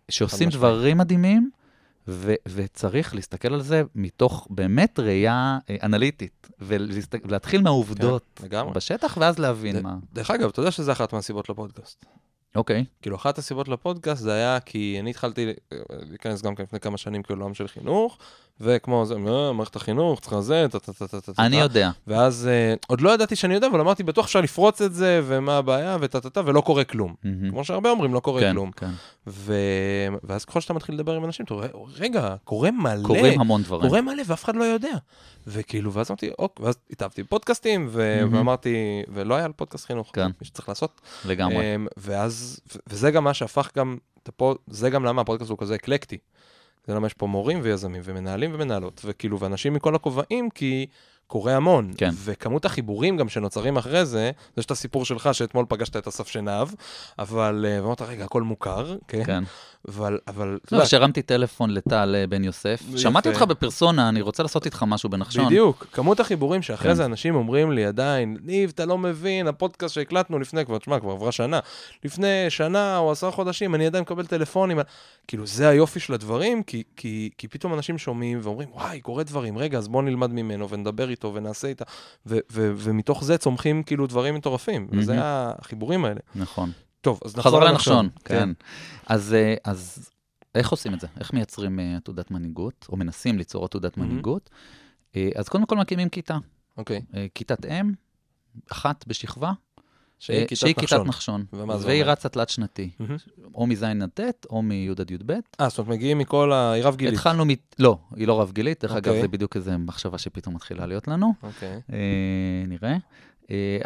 שעושים דברים מדהימים, וצריך להסתכל על זה מתוך באמת ראייה אנליטית, ולהתחיל מהעובדות בשטח, ואז להבין מה. דרך אגב, אתה יודע שזה אחת מהסיבות לפודקאסט. אוקיי. כאילו, אחת הסיבות לפודקאסט זה היה, כי אני התחלתי, להיכנס גם לפני כמה שנים כעולם של חינוך, זה כמו, מערכת החינוך, צריך זה, אני יודע. ואז, עוד לא ידעתי שאני יודע, אבל אמרתי, בטוח אפשר לפרוץ את זה, ומה הבעיה, ולא קורה כלום. כמו שהרבה אומרים, לא קורה כלום. ואז ככל שאתה מתחיל לדבר עם אנשים, אתה רואה, רגע, קורה מלא. קורים המון דברים. קורה מלא, ואף אחד לא יודע. וכאילו, ואז אמרתי, ואז התאהבתי בפודקאסטים, ואמרתי, ולא היה על פודקאסט חינוך, מי שצריך לעשות. לגמרי. וזה גם מה שהפך גם, זה גם למה הפודקאסט הוא כזה אקלקטי. זה למה יש פה מורים ויזמים ומנהלים ומנהלות, וכאילו, ואנשים מכל הכובעים, כי קורה המון. כן. וכמות החיבורים גם שנוצרים אחרי זה, זה שאתה סיפור שלך שאתמול פגשת את אסף שנב, אבל, ואומרת, רגע, הכל מוכר, כן? כן. אבל... לא, שרמתי טלפון לטל בן יוסף, שמעתי אותך בפרסונה, אני רוצה לעשות איתך משהו בנחשון. בדיוק, כמות החיבורים שאחרי זה אנשים אומרים לי עדיין, ניב, אתה לא מבין, הפודקאסט שהקלטנו לפני, כבר עברה שנה, לפני שנה או 10 חודשים, אני עדיין מקבל טלפונים, כאילו זה היופי של הדברים, כי פתאום אנשים שומעים ואומרים, וואי, קורה דברים, רגע, אז בוא נלמד ממנו ונדבר איתו ונעשה איתה, ומתוך זה צומחים כאילו דברים מטורפים, וזה החיבורים האלה. נכון. טוב, אז נחזור לנחשון, כן. אז איך עושים את זה? איך מייצרים עתודת מנהיגות, או מנסים ליצור עתודת מנהיגות? אז קודם כל מקימים כיתה. אוקיי. כיתת אם, אחת בשכבה, שהיא כיתת נחשון. והיא רצה תלת שנתי. או מזין נתת, או מיוד עד יוד ב'. זאת אומרת, מגיעים מכל ה... היא רב גילית. התחלנו מ... לא, היא לא רב גילית. דרך אגב, זה בדיוק איזו מחשבה שפתאום מתחילה להיות לנו. נראה.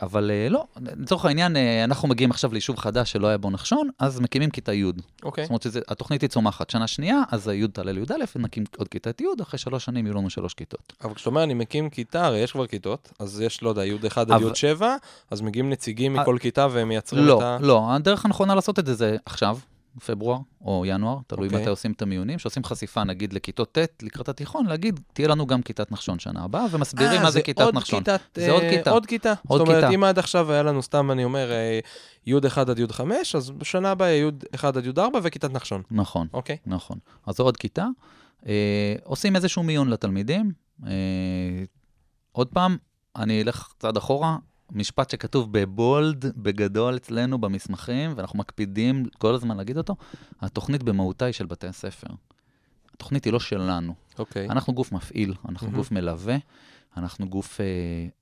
אבל לא, לצורך העניין, אנחנו מגיעים עכשיו ליישוב חדש שלא היה בו נחשון, אז מקימים כיתה י'. אוקיי. זאת אומרת, התוכנית היא צומחת. שנה שנייה, אז הי' תעלה לי' א', נקים עוד כיתת י', אחרי 3 שנים יהיו לנו 3 כיתות. אבל כשאתה אומר, אני מקים כיתה, הרי יש כבר כיתות, אז יש, לא יודע, י' 1 עד י' 7, אז מגיעים נציגים מכל כיתה והם מייצרים את ה... לא, הדרך הנכונה לעשות את זה עכשיו, פברואר או ינואר, תלוי מתי עושים את המיונים, שעושים חשיפה, נגיד, לכיתות ת' לקראת התיכון, להגיד, תהיה לנו גם כיתת נחשון שנה הבאה, ומסבירים מה זה כיתת נחשון. זה עוד כיתה. עוד כיתה. זאת אומרת, אם עד עכשיו היה לנו סתם, אני אומר, י' 1 עד י' 5, אז בשנה הבאה י' 1 עד י' 4 וכיתת נחשון. נכון. אוקיי. נכון. אז זו עוד כיתה. עושים איזשהו מיון לתלמידים. עוד פעם, אני אלך צעד אחורה, משפט שכתוב בבולד, בגדול אצלנו במסמכים, ואנחנו מקפידים כל הזמן להגיד אותו, התוכנית במהותה היא של בתי הספר. התוכנית היא לא שלנו. Okay. אנחנו גוף מפעיל, אנחנו גוף מלווה, אנחנו גוף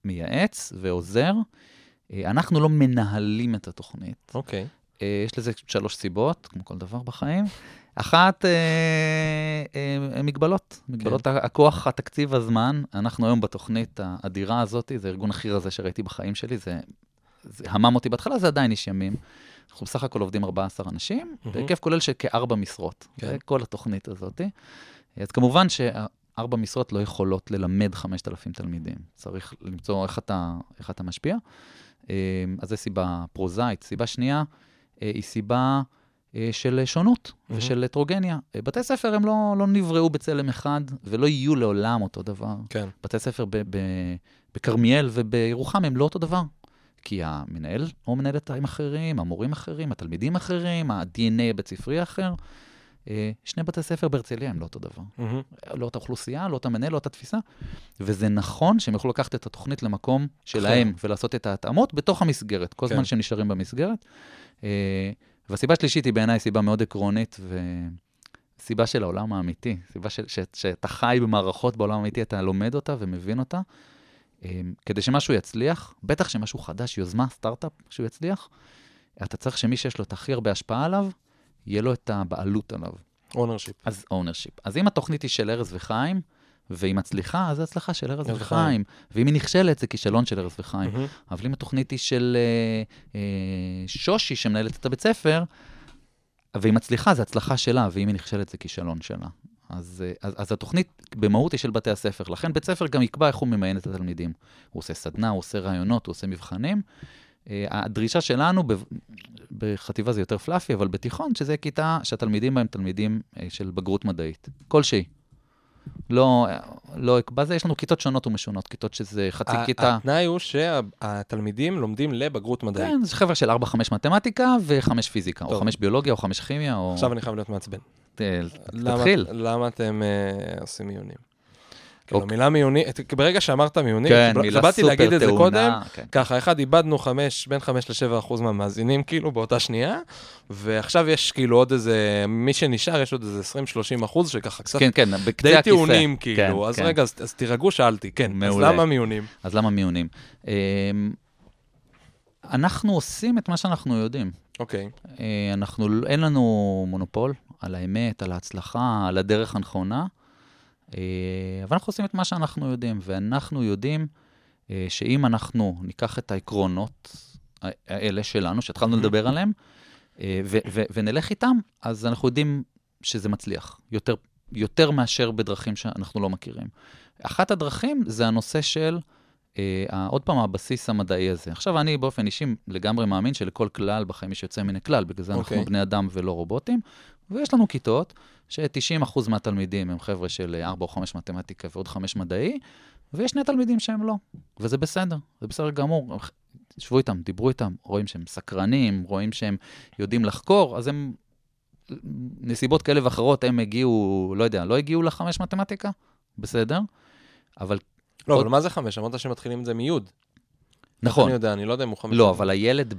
מייעץ ועוזר. אנחנו לא מנהלים את התוכנית. Okay. יש לזה 3 סיבות, כמו כל דבר בחיים. אחת, מגבלות. מגבלות הכוח, התקציב, הזמן. אנחנו היום בתוכנית האדירה הזאת, זה ארגון הכי רזה שראיתי בחיים שלי, זה המם אותי בהתחלה, זה עדיין יש ימים. אנחנו בסך הכל עובדים 14 אנשים, בהיקף כולל שכ4 משרות. זה כל התוכנית הזאת. אז כמובן ש4 משרות לא יכולות ללמד 5,000 תלמידים. צריך למצוא איך אתה משפיע. אז זו סיבה פרוזאית. סיבה שנייה היא סיבה... של שונות ושל הטרוגניה. בתי ספר הם לא נבראו בצלם אחד, ולא יהיו לעולם אותו דבר. כן. בתי ספר בקרמיאל ובירוחם הם לא אותו דבר. כי המנהל או מנהלת עם אחרים, המורים אחרים, התלמידים אחרים, ה-DNA בית ספרי אחר. 2 בתי ספר בהרצליה הם לא אותו דבר. לא אותה אוכלוסייה, לא אותה מנהל, לא אותה תפיסה. וזה נכון שהם יוכלו לקחת את התוכנית למקום שלהם, ולעשות את ההתאמות בתוך המסגרת. כל זמן שהם נשארים במסגרת. והסיבה השלישית היא בעיניי סיבה מאוד עקרונית, וסיבה של העולם האמיתי, סיבה שאתה חי במערכות בעולם האמיתי, אתה לומד אותה ומבין אותה, כדי שמשהו יצליח, בטח שמשהו חדש, יוזמה, סטארט-אפ, שהוא יצליח, אתה צריך שמי שיש לו את הכי הרבה השפעה עליו, יהיה לו את הבעלות עליו. אונרשיפ. אז אם התוכנית היא של ארז וחיים, והיא מצליחה, אז זו הצלחה של ארז וחיים. ואם היא נכשלת, זה כישלון של ארז וחיים. אבל אם התוכנית היא של שושי, שמנהלת את הבית ספר, והיא מצליחה, זה הצלחה שלה, ואם היא נכשלת, זה כישלון שלה. אז התוכנית במהות היא של בתי הספר. לכן בית ספר גם יקבע איך הוא ממיין את התלמידים. הוא עושה סדנה, הוא עושה רעיונות, הוא עושה מבחנים. הדרישה שלנו, בחטיבה זה יותר פלאפי, אבל בתיכון, שזה כיתה שהתלמידים בהם תלמידים של בגרות מדעית. כלשהי. לא אקבע זה, יש לנו כיתות שונות ומשונות, כיתות שזה חצי כיתה. התנאי הוא שהתלמידים לומדים לבגרות מדעית. כן, זה חבר'ה של 4-5 מתמטיקה ו5 פיזיקה, או 5 ביולוגיה, או 5 כימיה, או... עכשיו אני חייב להיות מעצבן. תתחיל. למה אתם עושים מיונים? כאילו, מילה מיונית, ברגע שאמרת מיונית, חבאתי להגיד את זה קודם, ככה, אחד, איבדנו בין 5-7% מהמאזינים, כאילו, באותה שנייה, ועכשיו יש כאילו עוד איזה, מי שנשאר, יש עוד איזה 20-30% שככה, קצת די טיעונים, כאילו, אז רגע, אז תירגעו, שאלתי, כן, אז למה מיונים? אז למה מיונים? אנחנו עושים את מה שאנחנו יודעים. אוקיי. אין לנו מונופול על האמת, על ההצלחה, על הדרך הנכונה, אבל אנחנו עושים את מה שאנחנו יודעים, ואנחנו יודעים שאם אנחנו ניקח את העקרונות האלה שלנו, שהתחלנו לדבר עליהם, ונלך איתם, אז אנחנו יודעים שזה מצליח, יותר מאשר בדרכים שאנחנו לא מכירים. אחת הדרכים זה הנושא של, עוד פעם, הבסיס המדעי הזה. עכשיו, אני באופן אישי לגמרי מאמין שלכל כלל בחיים יש יוצא מן הכלל, בגלל זה אנחנו בני אדם ולא רובוטים, ויש לנו כיתות ש-90% מהתלמידים הם חבר'ה של 4 או 5 מתמטיקה ועוד 5 מדעי, ויש 2 תלמידים שהם לא. וזה בסדר, זה בסדר גמור. שבו איתם, דיברו איתם, רואים שהם סקרנים, רואים שהם יודעים לחקור, אז הם, נסיבות כאלה ואחרות, הם הגיעו, לא יודע, לא הגיעו ל5 מתמטיקה, בסדר? אבל... לא, עוד... אבל מה זה 5? אמרת שמתחילים את זה מיוד. נכון. אני יודע, אני לא יודע אם הוא 5. לא, אבל הילד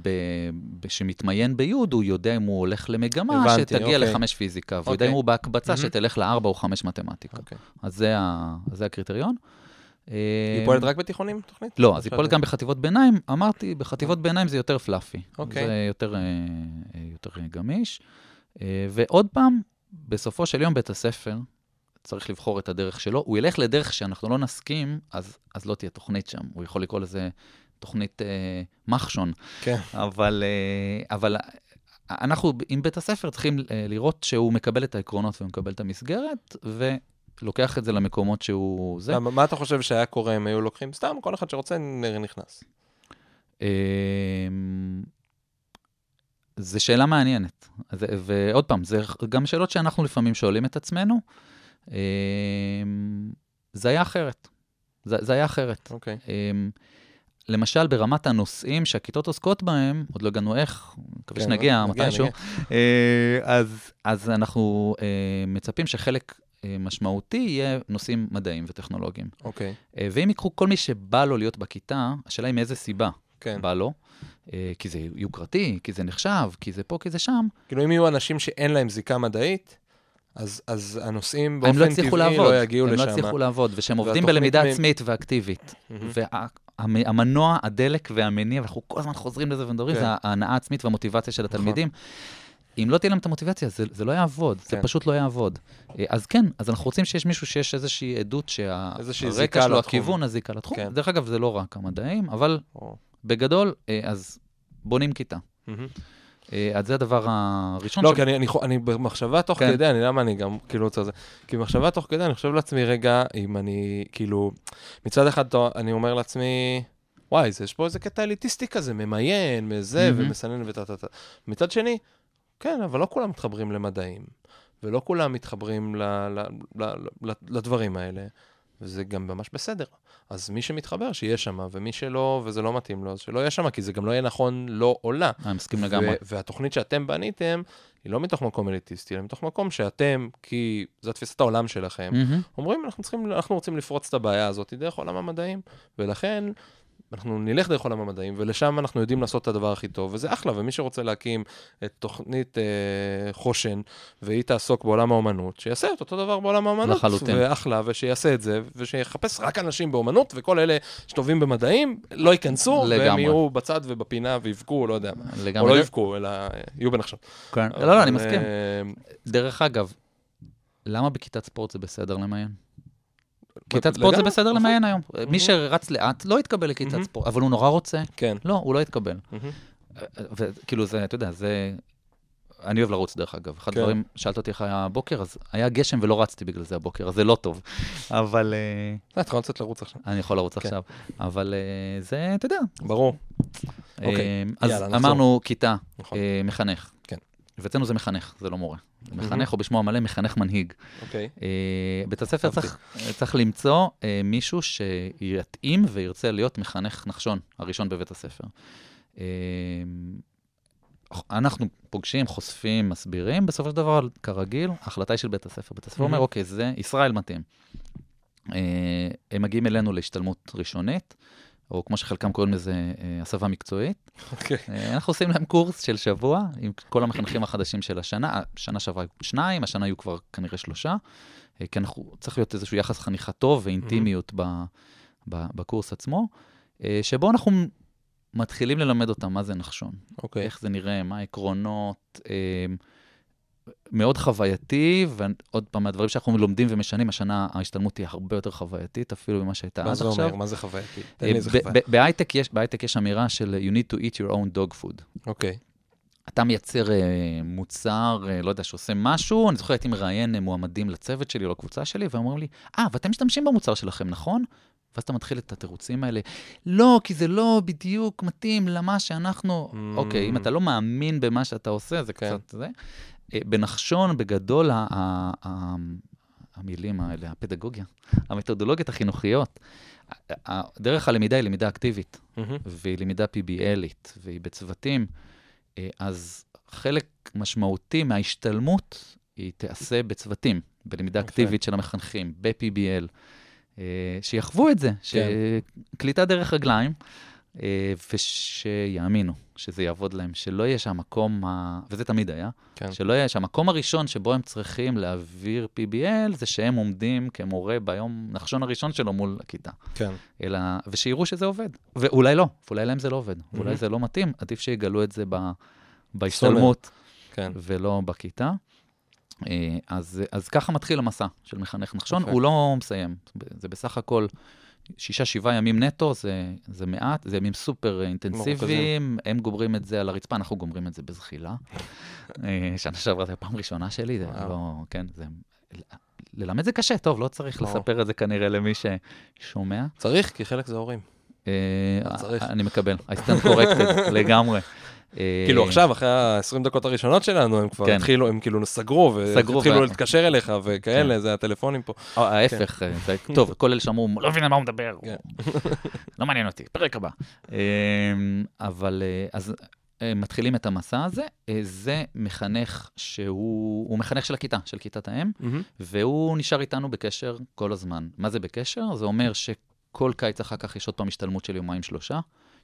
שמתמיין ביוד, הוא יודע אם הוא הולך למגמה שתגיע ל5 פיזיקה, והוא יודע אם הוא בהקבצה שתלך ל4 או 5 מתמטיקה. אז זה הקריטריון. היא פועלת רק בתיכונים, תוכנית? לא, אז היא פועלת גם בחטיבות ביניים. אמרתי, בחטיבות ביניים זה יותר פלאפי. זה יותר גמיש. ועוד פעם, בסופו של יום בית הספר, צריך לבחור את הדרך שלו. הוא ילך לדרך שאנחנו לא נסכים, אז לא תהיה תוכנית שם. הוא יכול לקרוא לזה תוכנית מחשון. כן. אבל אנחנו עם בית הספר צריכים לראות שהוא מקבל את העקרונות ומקבל את המסגרת, ולוקח את זה למקומות שהוא זה. מה אתה חושב שהיה קורה אם היו לוקחים? סתם, כל אחד שרוצה נכנס. זו שאלה מעניינת. ועוד פעם, זה גם שאלות שאנחנו לפעמים שואלים את עצמנו, זה היה אחרת. זה היה אחרת. למשל, ברמת הנושאים שהכיתות עוסקות בהם, עוד לא הגענו איך, מקווה שנגיע מתישהו, אז אנחנו מצפים שחלק משמעותי יהיה נושאים מדעיים וטכנולוגיים. ואם יקחו כל מי שבא לו להיות בכיתה, השאלה היא מאיזה סיבה בא לו, כי זה יוקרתי, כי זה נחשב, כי זה פה, כי זה שם. כאילו אם יהיו אנשים שאין להם זיקה מדעית, אז הנושאים באופן טבעי לא יגיעו לשם. הם לא הצליחו לעבוד, ושהם עובדים בלמידה עצמית ואקטיבית. והמנוע, הדלק והמניע, ואנחנו כל הזמן חוזרים לזה ונדברים, זה ההנאה העצמית והמוטיבציה של התלמידים. אם לא תהיה להם את המוטיבציה, זה לא יעבוד, זה פשוט לא יעבוד. אז כן, אז אנחנו רוצים שיש מישהו שיש איזושהי עדות שהרקע שלו, הכיוון, הזיקה לתחום. דרך אגב, זה לא רק המדעים, אבל בגדול, אז בונים כיתה. אז זה הדבר הראשון. לא, כי אני במחשבה תוך כדי, אני למה אני גם כאילו רוצה זה. כי במחשבה תוך כדי, אני חושב לעצמי רגע, אם אני כאילו, מצד אחד אני אומר לעצמי, וואי, יש פה איזה קטע אליטיסטי כזה, ממיין, מזה ומסנן וטטטט. מצד שני, כן, אבל לא כולם מתחברים למדעים, ולא כולם מתחברים לדברים האלה, וזה גם ממש בסדר. אז מי שמתחבר, שיהיה שם, ומי שלא, וזה לא מתאים לו, אז שלא יהיה שם, כי זה גם לא יהיה נכון, לא עולה. אני מסכים לגמרי. והתוכנית שאתם בניתם, היא לא מתוך מקום אליטיסטי, אלא מתוך מקום שאתם, כי זו תפיסת העולם שלכם, אומרים, אנחנו רוצים לפרוץ את הבעיה הזאת דרך עולם המדעים, ולכן אנחנו נלך דרך עולם המדעים, ולשם אנחנו יודעים לעשות את הדבר הכי טוב, וזה אחלה, ומי שרוצה להקים את תוכנית חושן, והיא תעסוק בעולם האומנות, שיעשה את אותו דבר בעולם האומנות, לחלוטין. ואחלה, ושיעשה את זה, ושיחפש רק אנשים באומנות, וכל אלה שטובים במדעים, לא ייכנסו, לגמרי. והם יהיו בצד ובפינה, ויבקו, לא יודע מה. לגמרי. או לא יבקו, אלא יהיו בנחשון. כן. אבל... לא, אני מסכים. דרך אגב, למה בכיתת ספורט זה בסדר למיין? כיתת ספורט זה בסדר למעיין היום. מי שרץ לאט לא יתקבל לכיתת ספורט, אבל הוא נורא רוצה. כן. לא, הוא לא יתקבל. וכאילו זה, אתה יודע, זה... אני אוהב לרוץ דרך אגב. אחד הדברים, שאלת אותי איך היה הבוקר, אז היה גשם ולא רצתי בגלל זה הבוקר, אז זה לא טוב. אבל... אתה יכול לצאת לרוץ עכשיו. אני יכול לרוץ עכשיו. אבל זה, אתה יודע. ברור. אוקיי. אז אמרנו כיתה, מחנך. כן. ואצלנו זה מחנך, זה לא מורה. מחנך, או בשמו המלא, מחנך מנהיג. בית הספר צריך למצוא מישהו שיתאים וירצה להיות מחנך נחשון, הראשון בבית הספר. אנחנו פוגשים, חושפים, מסבירים, בסופו של דבר, כרגיל, ההחלטה היא של בית הספר. בית הספר אומר, אוקיי, זה ישראל מתאים. הם מגיעים אלינו להשתלמות ראשונית, או כמו שחלקם קוראים לזה, הסבה מקצועית. אנחנו עושים להם קורס של שבוע, עם כל המחנכים החדשים של השנה. השנה שעברה 2, השנה היו כבר כנראה 3, כי אנחנו צריך להיות איזשהו יחס חניכה טוב ואינטימיות בקורס עצמו, שבו אנחנו מתחילים ללמד אותם מה זה נחשון. איך זה נראה, מה העקרונות, מאוד חווייתי, ועוד פעם, הדברים שאנחנו לומדים ומשנים, השנה ההשתלמות היא הרבה יותר חווייתית, אפילו במה שהייתה עד עכשיו. מה זה אומר? מה זה חווייתי? בהייטק יש אמירה של you need to eat your own dog food. אוקיי. אתה מייצר מוצר, לא יודע, שעושה משהו, אני זוכר, הייתי מראיין מועמדים לצוות שלי, או לקבוצה שלי, ואומרים לי, ואתם משתמשים במוצר שלכם, נכון? ואז אתה מתחיל את התירוצים האלה, לא, כי זה לא בדיוק מתאים למה שאנחנו, אוקיי, אם אתה לא מאמין במה שאתה עושה, זה קצת זה. בנחשון, בגדול, המילים האלה, הפדגוגיה, המתודולוגיות החינוכיות, דרך הלמידה היא למידה אקטיבית, והיא למידה PBLית, והיא בצוותים, אז חלק משמעותי מההשתלמות היא תעשה בצוותים, בלמידה אקטיבית של המחנכים, ב-PBL, שיחוו את זה, שקליטה דרך רגליים, ושיאמינו שזה יעבוד להם, שלא יהיה שהמקום, וזה תמיד היה, שלא יהיה שהמקום הראשון שבו הם צריכים להעביר PBL, זה שהם עומדים כמורה ביום נחשון הראשון שלו מול הכיתה. אלא, ושיראו שזה עובד. ואולי לא, ואולי להם זה לא עובד, ואולי זה לא מתאים, עדיף שיגלו את זה בהשתלמות, ולא בכיתה. אז ככה מתחיל המסע של מחנך נחשון, הוא לא מסיים, זה בסך הכל 6-7 ימים נטו, זה מעט, זה ימים סופר אינטנסיביים, הם גומרים את זה על הרצפה, אנחנו גומרים את זה בזחילה. שנה שעברה, זה הפעם ראשונה שלי, זה לא, כן, זה... ללמד זה קשה, טוב, לא צריך לספר את זה כנראה למי ששומע. צריך, כי חלק זה הורים. אני מקבל, I stand corrected, לגמרי. כאילו עכשיו, אחרי ה-20 דקות הראשונות שלנו, הם כבר התחילו, הם כאילו סגרו, והתחילו להתקשר אליך, וכאלה, זה הטלפונים פה. ההפך, טוב, כל אלה שאמרו, לא מבין על מה הוא מדבר, לא מעניין אותי, פרק הבא. אבל, אז מתחילים את המסע הזה, זה מחנך שהוא, הוא מחנך של הכיתה, של כיתת האם, והוא נשאר איתנו בקשר כל הזמן. מה זה בקשר? זה אומר שכל קיץ אחר כך יש עוד פעם השתלמות של 2-3,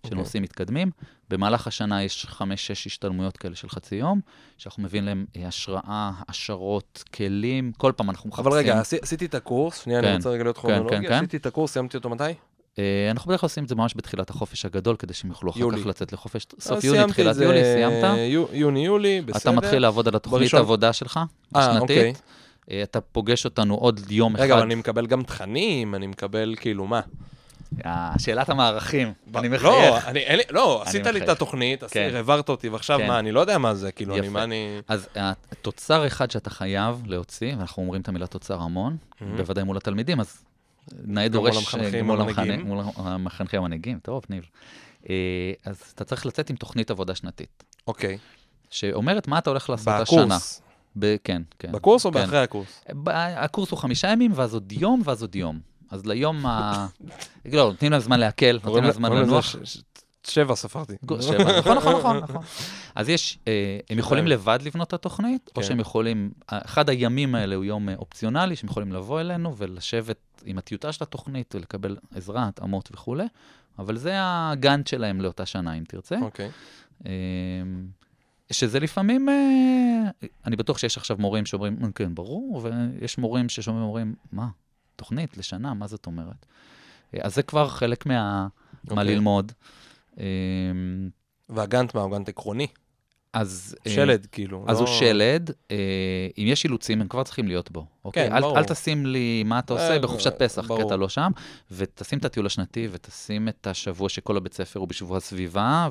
של נושאים מתקדמים. במהלך השנה יש 5-6 השתלמויות כאלה של חצי יום, שאנחנו מביאים להם השראה, השרות, כלים, כל פעם אנחנו מחפשים. אבל רגע, עשיתי את הקורס, שנייה, אני רוצה רגע להיות כרונולוגי, עשיתי את הקורס, סיימתי אותו מתי? אנחנו בדרך כלל עושים את זה ממש בתחילת החופש הגדול, כדי שהם יוכלו אחר כך לצאת לחופש, סוף יוני, תחילת יולי, סיימת? יוני, בסדר. אתה מתחיל לעבוד על התוכנית העבודה שלך, השנתית. אתה פוגש אותנו עוד יום אחד. רגע, אני מקבל גם תכנים, אני מקבל כאילו מה? שאלת המערכים, אני מחייך. לא, עשית לי את התוכנית, העברת אותי, ועכשיו מה, אני לא יודע מה זה, כאילו, אני מה אני... אז התוצר אחד שאתה חייב להוציא, ואנחנו אומרים את המילה תוצר המון, בוודאי מול התלמידים, אז נאה דורש מול המחנכים המנהיגים, טוב, ניב. אז אתה צריך לצאת עם תוכנית עבודה שנתית. אוקיי. שאומרת מה אתה הולך לעשות השנה. בקורס. כן, כן. בקורס או באחרי הקורס? הקורס הוא 5 ימים, ואז עוד יום, ואז עוד יום. אז ליום ה... לא, נותנים להם זמן להקל, נותנים להם זמן לנוח. 7 ספרתי. 7, נכון. אז יש, הם יכולים לבד לבנות את התוכנית, או שהם יכולים, אחד הימים האלה הוא יום אופציונלי, שהם יכולים לבוא אלינו ולשבת עם הטיוטה של התוכנית, ולקבל עזרה, התאמות וכו'. אבל זה הגאנט שלהם לאותה שנה, אם תרצה. אוקיי. שזה לפעמים, אני בטוח שיש עכשיו מורים שאומרים, כן, ברור, ויש מורים ששומעים, אומרים, מה? תוכנית לשנה, מה זאת אומרת? אז זה כבר חלק מה ללמוד. והגנט מה? הגנט עקרוני? שלד, כאילו. אז הוא שלד, אם יש אילוצים, הם כבר צריכים להיות בו. אל תשים לי מה אתה עושה בחופשת פסח, כי אתה לא שם, ותשים את הטיול השנתי, ותשים את השבוע שכל הבית ספר הוא בשבוע הסביבה,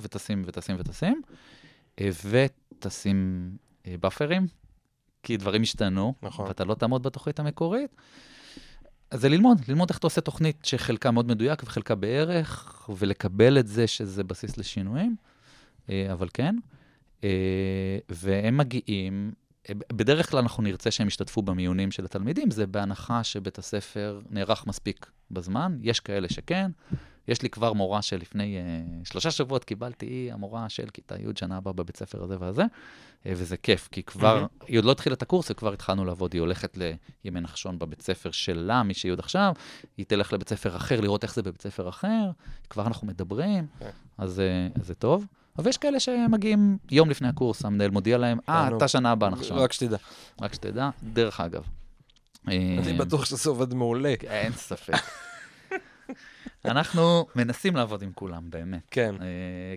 ותשים באפרים, כי דברים השתנו, ואתה לא תעמוד בתוכנית המקורית. אז זה ללמוד איך אתה עושה תוכנית שחלקה מאוד מדויק וחלקה בערך, ולקבל את זה שזה בסיס לשינויים, אבל כן. והם מגיעים, בדרך כלל אנחנו נרצה שהם ישתתפו במיונים של התלמידים, זה בהנחה שבית הספר נערך מספיק בזמן, יש כאלה שכן, יש לי כבר מורה שלפני 3 שבועות קיבלתי, היא המורה של כיתה י' שנה הבאה בבית ספר הזה והזה, וזה כיף, כי כבר, היא עוד לא התחילה את הקורס, וכבר התחלנו לעבוד, היא הולכת לימי נחשון בבית ספר שלה, מי שהיא עוד עכשיו, היא תלך לבית ספר אחר, לראות איך זה בבית ספר אחר, כבר אנחנו מדברים, אז זה טוב. אבל יש כאלה שמגיעים יום לפני הקורס, המנהל מודיע להם, אתה שנה הבאה נחשון. רק שתדע, דרך אגב. אני בטוח שזה עובד מעולה. אין ספק. אנחנו מנסים לעבוד עם כולם, באמת. כן.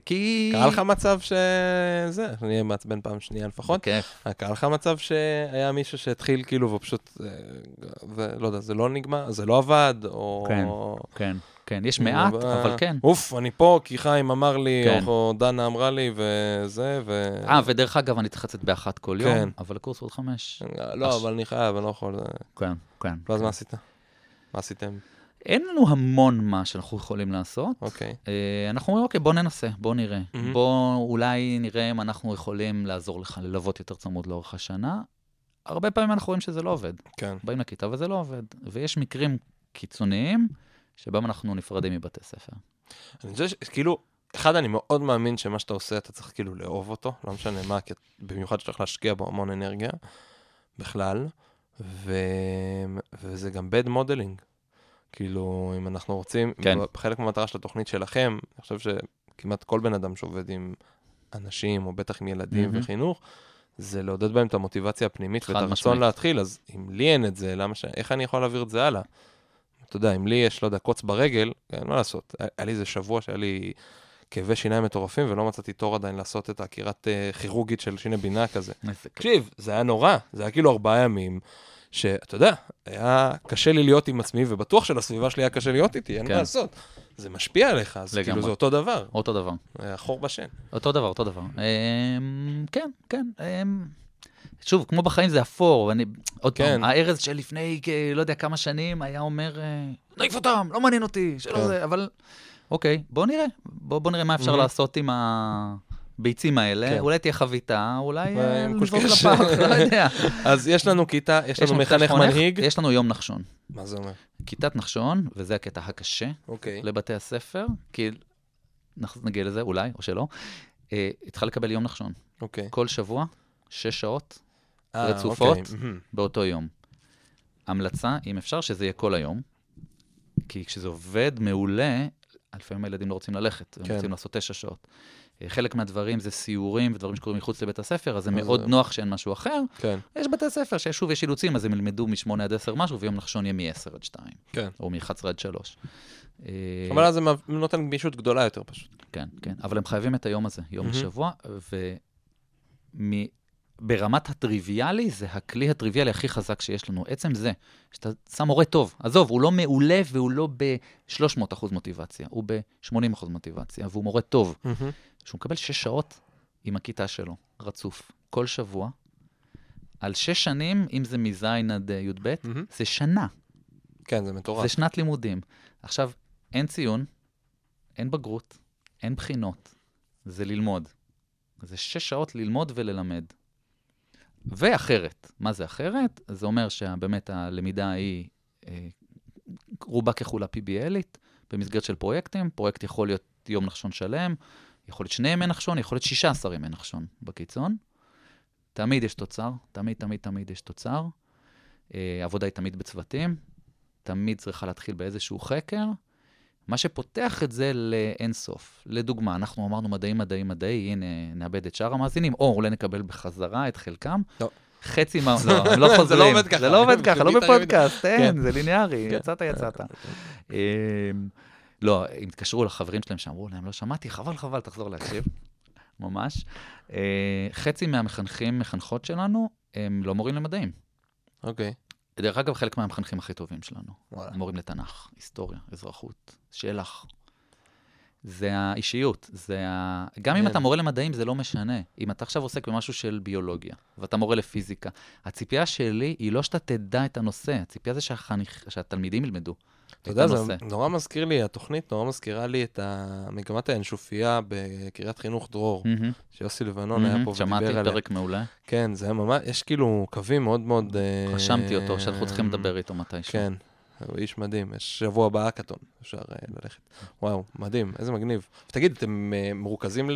כי... קרה לך מצב שזה, אני אהיה מעצבן פעם שנייה לפחות. בכיף. קרה לך מצב שהיה מישהו שהתחיל כאילו, ופשוט, לא יודע, זה לא נגמר, זה לא עבד, או... כן, יש מעט, אבל כן. אוף, אני פה, כי חיים אמר לי, או דנה אמרה לי, וזה, ו... ודרך אגב, אני צריך לצאת באחת כל יום, אבל הקורס עוד 5. לא, אבל אני חייב, אני לא יכול. כן. ואז מה עשית? מה עשיתם? אין לנו המון מה שאנחנו יכולים לעשות. אנחנו אומרים, בוא ננסה, בוא נראה. בוא אולי נראה אם אנחנו יכולים לעזור לך, ללוות יותר צמוד לאורך השנה. הרבה פעמים אנחנו רואים שזה לא עובד. באים לכיתה וזה לא עובד. ויש מקרים קיצוניים שבהם אנחנו נפרדים מבתי ספר. אני חושב שכאילו, אחד, אני מאוד מאמין שמה שאתה עושה, אתה צריך כאילו לאהוב אותו, לא משנה מה, כי במיוחד שאתה הולך להשקיע בו המון אנרגיה, בכלל, וזה גם bad modeling. כאילו, אם אנחנו רוצים, בחלק מהמטרה של התוכנית שלכם, אני חושב שכמעט כל בן אדם שעובד עם אנשים, או בטח עם ילדים וחינוך, זה לעודד בהם את המוטיבציה הפנימית, ואת הרצון להתחיל, אז אם לי אין את זה, איך אני יכול להעביר את זה הלאה? אתה יודע, אם לי יש, לא יודע, קוץ ברגל, מה לעשות? היה לי איזה שבוע שהיה לי כאבי שיניים מטורפים, ולא מצאתי תור עדיין לעשות את העקירת כירורגית של שיני בינה כזה. תקשיב, זה היה נורא, זה היה כאילו 4 ימים, שאתה יודע, היה קשה לי להיות עם עצמי, ובטוח שלסביבה שלי היה קשה להיות איתי, אין מה לעשות. זה משפיע עליך, אז כאילו זה אותו דבר. אותו דבר. חור בשן. אותו דבר. כן. שוב, כמו בחיים זה אפור, עוד פעם, הארז שלפני, לא יודע, כמה שנים, היה אומר, נעיף אותם, לא מעניין אותי, אבל, אוקיי, בוא נראה מה אפשר לעשות עם הביצים האלה, אולי תהיה חביתה, אולי נזור לפח, לא יודע. אז יש לנו כיתה, יש לנו מחנך מנהיג. יש לנו יום נחשון. מה זה אומר? כיתת נחשון, וזה הקטע הקשה לבתי הספר, כי נגיע לזה, אולי, או שלא, התחל לקבל יום נחשון. כל שבוע, 6 שעות, רצופות באותו יום. המלצה, אם אפשר, שזה יהיה כל היום, כי כשזה עובד מעולה, לפעמים הילדים לא רוצים ללכת, הם רוצים לעשות 9 שעות. חלק מהדברים זה סיורים ודברים שקורים מחוץ לבית הספר, אז זה מאוד נוח שאין משהו אחר. יש בתי ספר ששוב יש אילוצים, אז הם ילמדו מ8 עד 10 משהו, ויום נחשון יהיה מ10 עד 2, או מ11 עד 3. אבל אז הם נותן גמישות גדולה יותר פשוט. כן, אבל הם חייבים את היום הזה, יום בשבוע, ברמת הטריוויאלי, זה הכלי הטריוויאלי הכי חזק שיש לנו. עצם זה, שאתה שם הורה טוב. עזוב, הוא לא מעולה והוא לא ב-300% מוטיבציה, הוא ב-80% מוטיבציה, והוא מורה טוב. שהוא מקבל 6 שעות עם הכיתה שלו, רצוף, כל שבוע, על 6 שנים, אם זה מזין עד י' ב', זה שנה. כן, זה מטורף. זה שנת לימודים. עכשיו, אין ציון, אין בגרות, אין בחינות. זה ללמוד. זה 6 שעות ללמוד וללמד. ואחרת. מה זה אחרת? זה אומר שבאמת הלמידה היא רובה ככולה PBLית, במסגרת של פרויקטים. פרויקט יכול להיות יום נחשון שלם, יכול להיות 2 ימי נחשון, יכול להיות 16 ימי נחשון בקיצון. תמיד יש תוצר, תמיד יש תוצר. עבודה היא תמיד בצוותים, תמיד צריכה להתחיל באיזשהו חקר. מה שפותח את זה לאינסוף. לדוגמה, אנחנו אמרנו מדעי, הנה נאבד את שאר המאזינים, או אולי נקבל בחזרה את חלקם. לא. חצי מה... לא, הם לא חוזרים. זה לא עובד ככה, לא בפודקאסט, אין, זה ליניארי, יצאת. לא, אם תקשרו לחברים שלהם שאמרו להם, לא שמעתי, חבל, תחזור להקשיב. ממש. חצי מהמחנכים, מחנכות שלנו, הם לא מורים למדעים. אוקיי. דרך אגב, חלק מהמחנכים הכי טובים שלנו. מורים לתנ"ך, היסטוריה, אזרחות, שלח. זה האישיות. גם אם אתה מורה למדעים, זה לא משנה. אם אתה עכשיו עוסק במשהו של ביולוגיה, ואתה מורה לפיזיקה, הציפייה שלי היא לא שאתה תדע את הנושא, הציפייה זה שהתלמידים ילמדו. אתה יודע, זה נורא מזכיר לי, התוכנית נורא מזכירה לי את מגמת האנשופייה בקריית חינוך דרור, שיוסי לבנון היה פה ודיבר עליה. שמעתי פרק מעולה. כן, זה היה ממש, יש כאילו קווים מאוד מאוד... רשמתי אותו, שאנחנו צריכים לדבר איתו מתישהו. כן, הוא איש מדהים, יש שבוע הבא האקתון, אפשר ללכת. וואו, מדהים, איזה מגניב. ותגיד, אתם מרוכזים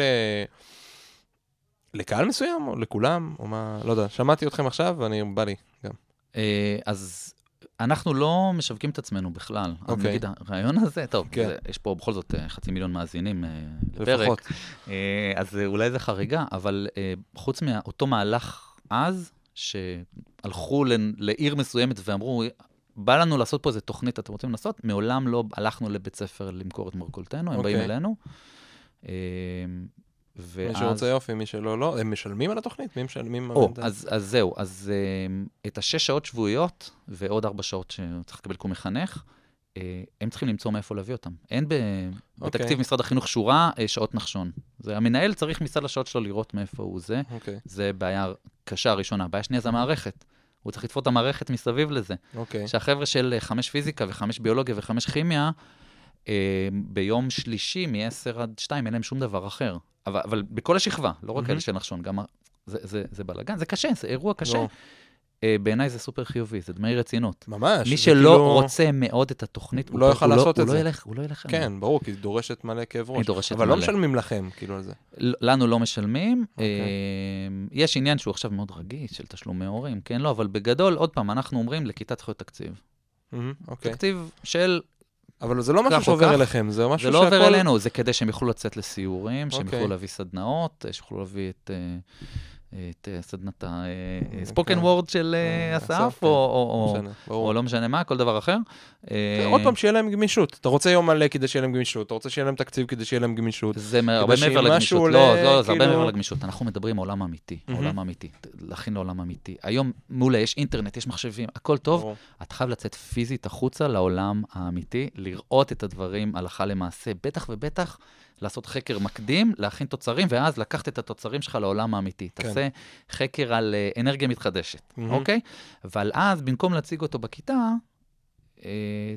לקהל מסוים, או לכולם, או מה, לא יודע, שמעתי אתכם עכשיו, ואני בא לי גם. אז אנחנו לא משווקים את עצמנו בכלל. אז נגיד, הרעיון הזה, טוב, יש פה בכל זאת 500,000 מאזינים לפרק. אז אולי זה חריגה, אבל חוץ מאותו מהלך אז, שהלכו לעיר מסוימת ואמרו, בא לנו לעשות פה איזו תוכנית, אתם רוצים לעשות? מעולם לא הלכנו לבית ספר למכור את מרקולתנו, הם באים אלינו. מי שרוצה יופי, מי שלא, לא. הם משלמים על התוכנית? מי משלמים? אז זהו, אז את 6 שעות שבועיות, ועוד 4 שעות שצריך לקבל קום מחנך, הם צריכים למצוא מאיפה להביא אותם. אין בתקציב משרד החינוך שורה, שעות נחשון. המנהל צריך מסד לשעות שלו לראות מאיפה הוא זה. זה בעיה קשה הראשונה. הבעיה שנייה זה המערכת. הוא צריך לתפות את המערכת מסביב לזה. שהחבר'ה של 5 פיזיקה ו5 ביולוגיה ו5 כימיה, ביום שלישי מ10 עד 2, אין להם שום דבר אחר. אבל בכל השכבה, לא רק אלה של נחשון, גם זה בלגן, זה קשה, זה אירוע קשה. בעיניי זה סופר חיובי, זה דמי רצינות. ממש. מי שלא רוצה מאוד את התוכנית, הוא לא יוכל לעשות את זה. הוא לא ילך. כן, ברור, כי דורשת מלא כאב ראש. אבל לא משלמים לכם, כאילו על זה. לנו לא משלמים. יש עניין שהוא עכשיו מאוד רגיש, של תשלומי הורים, כן, לא, אבל בגדול, עוד פעם, אנחנו אומרים לכיתת חיות תקציב. תקציב של... אבל זה לא משהו שעובר אליכם, זה משהו שהכל... זה לא עובר אלינו, זה כדי שהם יוכלו לצאת לסיורים, שהם יוכלו להביא סדנאות, שיוכלו להביא את סדנת הספוקן וורד של אסף, או לא משנה מה, כל דבר אחר. עוד פעם, שיהיה להם גמישות. אתה רוצה יום מלא כדי שיהיה להם גמישות, אתה רוצה שיהיה להם תקציב כדי שיהיה להם גמישות. זה הרבה מעבר לגמישות, לא, זה הרבה מעבר לגמישות. אנחנו מדברים עולם אמיתי, עולם אמיתי, להכין לעולם אמיתי. היום מולה יש אינטרנט, יש מחשבים, הכל טוב. אתה חייב לצאת פיזית החוצה לעולם האמיתי, לראות את הדברים הלכה למעשה, בטח ובטח. לעשות חקר מקדים, להכין תוצרים, ואז לקחת את התוצרים שלך לעולם האמיתי. תעשה חקר על אנרגיה מתחדשת, אוקיי? אבל אז, במקום להציג אותו בכיתה,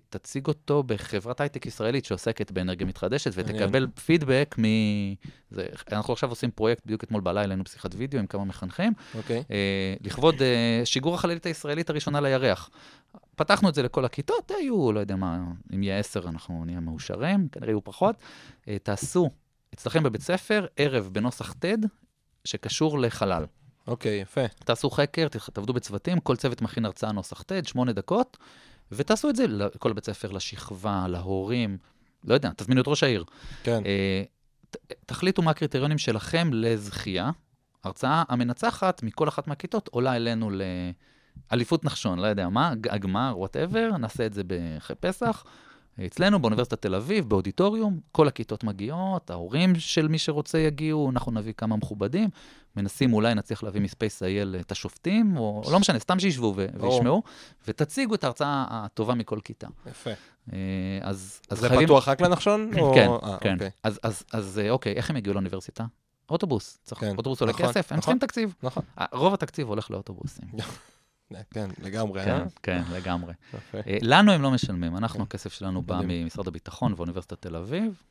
תציג אותו בחברת הייטק ישראלית שעוסקת באנרגיה מתחדשת, ותקבל פידבק אנחנו עכשיו עושים פרויקט בדיוק אתמול בלילה, היינו בשיחת וידאו עם כמה מחנכים, לכבוד שיגור החללית הישראלית הראשונה לירח. פתחנו את זה לכל הכיתות, היו, לא יודע מה, אם יהיה 10 אנחנו נהיה מאושרים, כנראה יהיו פחות. תעשו אצלכם בבית ספר ערב בנוסח תד שקשור לחלל. אוקיי, יפה. תעשו חקר, תעבדו בצוותים, כל צוות מכין הרצאה נוסח תד, 8 דקות, ותעשו את זה לכל בית ספר, לשכבה, להורים, לא יודע, תזמינו את ראש העיר. כן. תחליטו מה הקריטריונים שלכם לזכייה. הרצאה המנצחת מכל אחת מהכיתות עולה אלינו אליפות נחשון, לא יודע מה, הגמר, whatever, נעשה את זה בפסח. אצלנו, באוניברסיטת תל אביב, באודיטוריום, כל הכיתות מגיעות, ההורים של מי שרוצה יגיעו, אנחנו נביא כמה מכובדים, מנסים אולי נצליח להביא מספייס אייל את השופטים, או לא משנה, סתם שישבו וישמעו, ותציגו את ההרצאה הטובה מכל כיתה. יפה. אז חייבים... זה פתוח רק לנחשון? כן, כן. אז אוקיי, איך הם יגיעו לאוניברסיטה? אוטובוס. אוטובוס עולה כסף, הם צריכים תקציב. רוב התקציב הולך לאוטובוסים. כן, לגמרי. כן, לגמרי. לנו הם לא משלמים, אנחנו הכסף שלנו בא ממשרד הביטחון ואוניברסיטת תל אביב,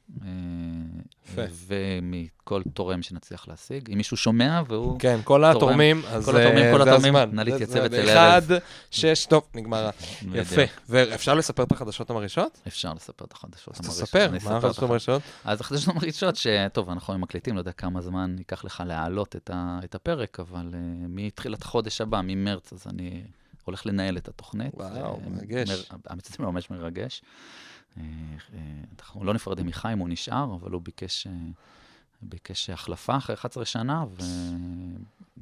ומכל תורם שנצליח להשיג. אם מישהו שומע והוא... כן, כל התורמים, אז זה הזמן. נא להתייצב את אלה. 1, 6, טוב, נגמרה. יפה. ואפשר לספר את החדשות המרעישות? אפשר לספר את החדשות המרעישות. אז תספר, מה החדשות המרעישות? אז החדשות המרעישות שטוב, אנחנו מקליטים, לא יודע כמה זמן ייקח לך להעלות את הפרק, אבל מתחילת החודש הבא, ממרץ, אז אני הולך לנהל את התוכנית. וואו, מרגש. המצאת ממש מרגש. אנחנו לא נפרדים מחיים, הוא נשאר, אבל הוא ביקש החלפה אחרי 11 שנה.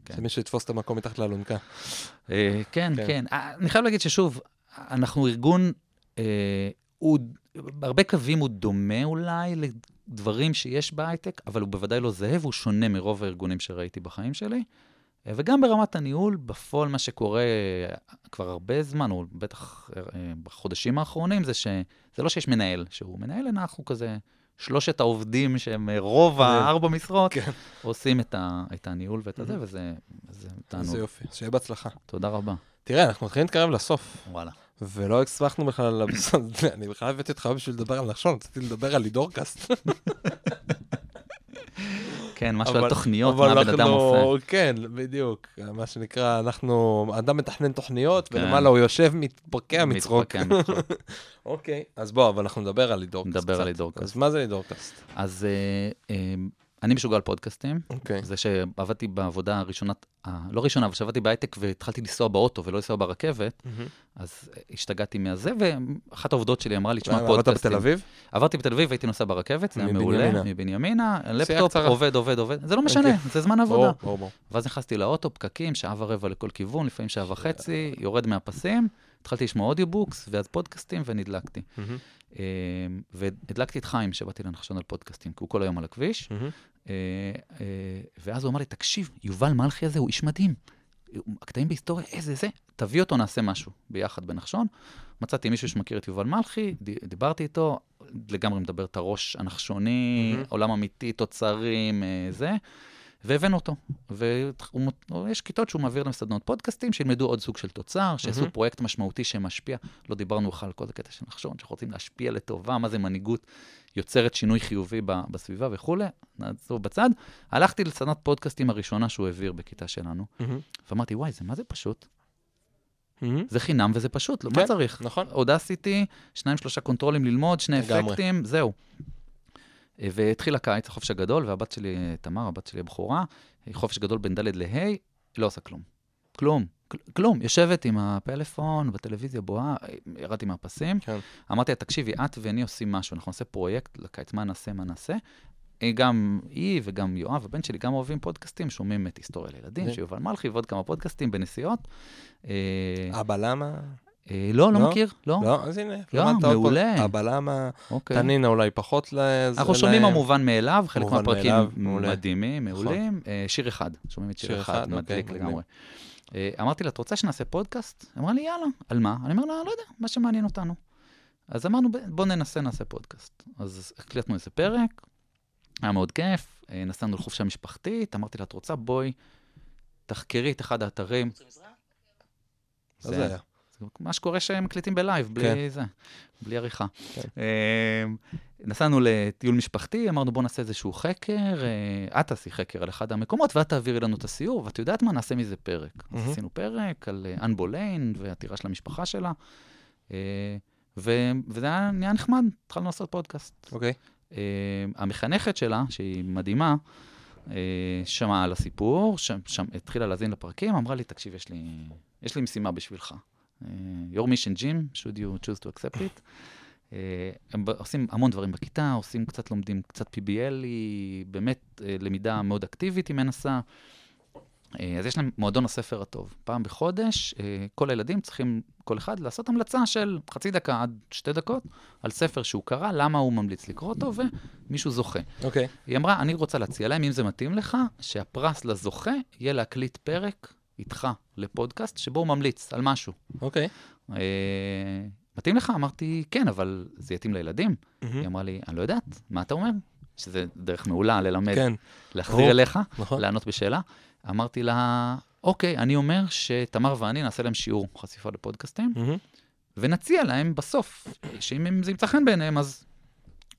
זה מי שיתפוס את המקום מתחת לאלונקה. כן, כן. אני חייב להגיד ששוב, אנחנו ארגון, בהרבה קווים הוא דומה אולי לדברים שיש בהייטק, אבל הוא בוודאי לא זהה, והוא שונה מרוב הארגונים שראיתי בחיים שלי. וגם ברמת הניהול, בפועל מה שקורה כבר הרבה זמן, או בטח בחודשים האחרונים, זה שזה לא שיש מנהל, שהוא מנהל, אנחנו כזה 3 העובדים שהם רוב 4 משרות, עושים את הניהול ואת זה, וזה תענוג. זה יופי, שיהיה בהצלחה. תודה רבה. תראה, אנחנו מתחילים להתקרב לסוף. וואלה. ולא הצלחנו בכלל, אני בכלל הבאתי אותך בשביל לדבר על נחשון, רציתי לדבר על לידורקאסט. כן, משהו על תוכניות, מה בן אדם עושה. כן, בדיוק, מה שנקרא, אדם מתכנן תוכניות, ולמעלה הוא יושב, מתפרקע מצחוק. אוקיי, אז בוא, אבל אנחנו נדבר על לידורקאסט. נדבר על לידורקאסט. אז מה זה לידורקאסט? אז אני משוגע על פודקאסטים. זה שעבדתי בעבודה הראשונה, לא ראשונה, אבל שעבדתי בהייטק, והתחלתי לנסוע באוטו ולא לנסוע ברכבת, אז השתגעתי מהזה, ואחת העובדות שלי אמרה לי, תשמע פודקאסטים. עבדת בתל אביב? עברתי בתל אביב, הייתי נוסע ברכבת, זה היה מעולה, מבנימינה, לפטופ, עובד, זה לא משנה, זה זמן עבודה. ואז נכנסתי לאוטו, פקקים, שעה ורבע לכל כיוון, לפעמים שעה וחצי, יורד מהפסים, התחלתי לשמוע אודיובוקס, ואז פודקאסטים, ונדלקתי. והדלקתי את חיים, שבאתי לנחשון על פודקאסטים, כי הוא כל היום על הכביש, ואז הוא אמר לי, תקשיב, יובל מלכי הזה הוא איש מדהים, הקטעים בהיסטוריה, איזה, תביא אותו, נעשה משהו ביחד בנחשון. מצאתי מישהו שמכיר את יובל מלכי, דיברתי איתו, לגמרי מדבר את הראש הנחשוני, עולם אמיתי, תוצרים, זה, והבאנו אותו. ויש כיתות שהוא מעביר להם סדנות פודקאסטים, שילמדו עוד סוג של תוצר, שעשו פרויקט משמעותי שמשפיע. לא דיברנו על כל הקטע של נחשון, שרוצים להשפיע לטובה, מה זה מנהיגות יוצרת שינוי חיובי בסביבה וכו'. נעזוב בצד. הלכתי לסדנת פודקאסטים הראשונה שהוא העביר בכיתה שלנו, ואמרתי, וואי, זה מה זה פשוט? זה חינם וזה פשוט, לא מה צריך? עוד עשיתי 2-3 קונטרולים ללמוד, 2 אפקטים, זהו. והתחיל הקיץ, החופש הגדול, והבת שלי, תמר, הבת שלי הבחורה, חופש גדול בין ד' ל-ה', היא לא עושה כלום. כלום. יושבת עם הפלאפון, בטלוויזיה בואה, ירדתי מהפסים. כן. אמרתי, תקשיבי, את ואני עושים משהו, אנחנו נעשה פרויקט לקיץ, מה נעשה. גם היא וגם יואב, הבן שלי, גם אוהבים פודקאסטים, שומעים את היסטוריה לילדים, שיובל מלכי, ועוד כמה פודקאסטים בנסיעות. אבא, למה? לא, לא מכיר, לא. לא, אז הנה. לא, מעולה. אבל למה, תנינה אולי פחות לזה. אנחנו שומעים המובן מאליו, חלק מהפרקים מדהימים, מעולים. שיר אחד, שומעים את שיר אחד, מדליק לגמרי. אמרתי לה, את רוצה שנעשה פודקאסט? אמרה לי, יאללה, על מה? אני אומר לה, לא יודע, מה שמעניין אותנו. אז אמרנו, בוא ננסה, נעשה פודקאסט. אז הקלטנו איזה פרק, היה מאוד כיף, נסענו לחופשה משפחתית, אמרתי לה, את רוצה, בואי, תחקרי את אחד האתרים. מה שקורה שהם מקליטים בלייב, בלי זה, בלי עריכה. נסענו לטיול משפחתי, אמרנו בוא נעשה איזשהו חקר, את תעשי חקר על אחד המקומות, ואת תעבירי לנו את הסיור, ואת יודעת מה, נעשה מזה פרק. אז עשינו פרק על אנבוליין, והתירה של המשפחה שלה, וזה היה נחמד, התחלנו לעשות פודקאסט. המחנכת שלה, שהיא מדהימה, שמעה על הסיפור, התחילה להזין לפרקים, אמרה לי, תקשיב, יש לי משימה בשבילך. Your mission, Jim, should you choose to accept it. הם עושים המון דברים בכיתה, עושים קצת, לומדים קצת PBL, היא באמת למידה מאוד אקטיבית, היא מנסה. אז יש להם מועדון הספר הטוב. פעם בחודש, כל הילדים צריכים, כל אחד, לעשות המלצה של חצי דקה עד 2 דקות, על ספר שהוא קרא, למה הוא ממליץ לקרוא אותו, ומישהו זוכה. Okay. היא אמרה, אני רוצה להציע להם, אם זה מתאים לך, שהפרס לזוכה יהיה להקליט פרק, איתך לפודקאסט שבו הוא ממליץ על משהו. אוקיי. מתאים לך? אמרתי, כן, אבל זה יתאים לילדים. היא אמרה לי, אני לא יודעת, מה אתה אומר? שזה דרך מעולה ללמד, להחזיר אליך, לענות בשאלה. אמרתי לה, אוקיי, אני אומר שתמר ואני נעשה להם שיעור חשיפה לפודקאסטים, ונציע להם בסוף, שאם זה ימצא חן ביניהם,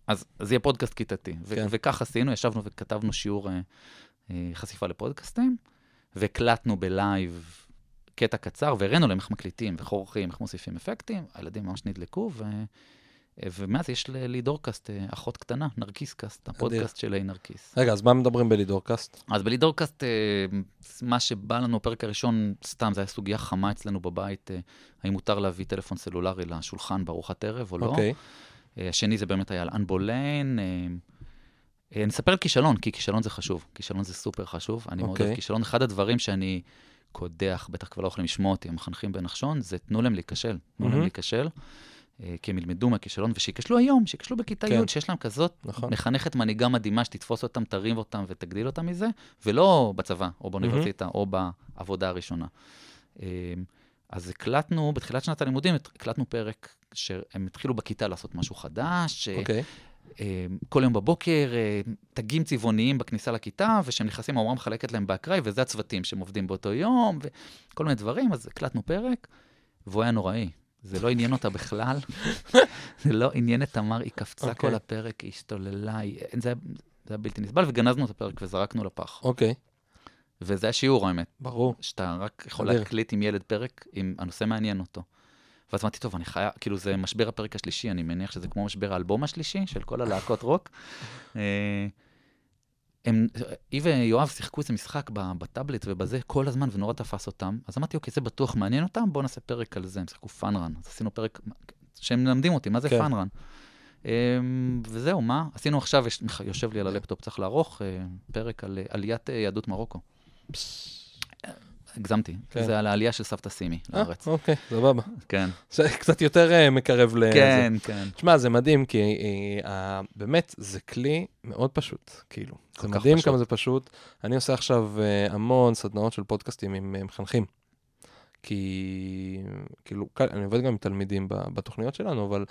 אז יהיה פודקאסט כיתתי. וכך עשינו, ישבנו וכתבנו שיעור חשיפה לפודקאסטים, והקלטנו בלייב קטע קצר, והראינו להם איך מקליטים וחורכים, איך מוסיפים אפקטים, הילדים ממש נדלקו, ומאז יש ללידורקאסט אחות קטנה, נרקיס קאסט, הפודקאסט שלי נרקיס. רגע, אז מה מדברים בלידורקאסט? אז בלידורקאסט, מה שבא לנו הפרק הראשון, סתם, זה היה סוגיה חמה אצלנו בבית, האם מותר להביא טלפון סלולרי לשולחן בארוחת ערב או לא. השני זה באמת היה על אנבוליין, נספר על כישלון, כי כישלון זה חשוב. כישלון זה סופר חשוב. אני מאוד אוהב כישלון. אחד הדברים שאני קודח, בטח כבר לא יכולים לשמוע אותי, המחנכים בנחשון, זה תנו להם להיכשל. תנו להם להיכשל, כי הם ילמדו מהכישלון, ושיכשלו היום, שיכשלו בכיתה י', שיש להם כזאת מחנכת מנהיגה מדהימה, שתתפוס אותם, תרים אותם ותגדיל אותם מזה, ולא בצבא, או באוניברסיטה, או בעבודה הראשונה. אז הקלטנו, בתחילת שנת הלימודים, הקלטנו פרק שהם התחילו בכיתה לעשות משהו חדש, כל יום בבוקר, תגים צבעוניים בכניסה לכיתה, ושהם נכנסים, ההורה מחלקת להם באקראי, וזה הצוותים שהם עובדים באותו יום, וכל מיני דברים, אז הקלטנו פרק, והוא היה נוראי. זה לא עניין אותה בכלל, זה לא עניין את תמר, היא קפצה כל הפרק, היא השתוללה, זה היה בלתי נסבל, וגנזנו את הפרק וזרקנו לפח. אוקיי. וזה השיעור, האמת. ברור. שאתה רק יכול להקליט עם ילד פרק, אם הנושא מעניין אותו. ואז אמרתי, טוב, אני חיה, כאילו זה משבר הפרק השלישי, אני מניח שזה כמו משבר האלבום השלישי, של כל הלהקות רוק. היא ויואב שיחקו איזה משחק בטאבלט ובזה כל הזמן, ונורא תפס אותם. אז אמרתי, אוקיי, זה בטוח מעניין אותם, בואו נעשה פרק על זה. הם שיחקו פאנרן. אז עשינו פרק שהם מלמדים אותי, מה זה פאנרן? וזהו, מה? עשינו עכשיו, יושב לי על הלפטופ, צריך לערוך פרק על עליית יהדות מרוקו. הגזמתי. זה על העלייה של סבתא סימי לארץ. אוקיי, סבבה. כן. זה קצת יותר מקרב לזה. כן, כן. תשמע, זה מדהים, כי באמת זה כלי מאוד פשוט, כאילו. זה מדהים כמה זה פשוט. אני עושה עכשיו המון סדנאות של פודקאסטים עם מחנכים. כי, כאילו, אני עובד גם עם תלמידים בתוכניות שלנו, אבל...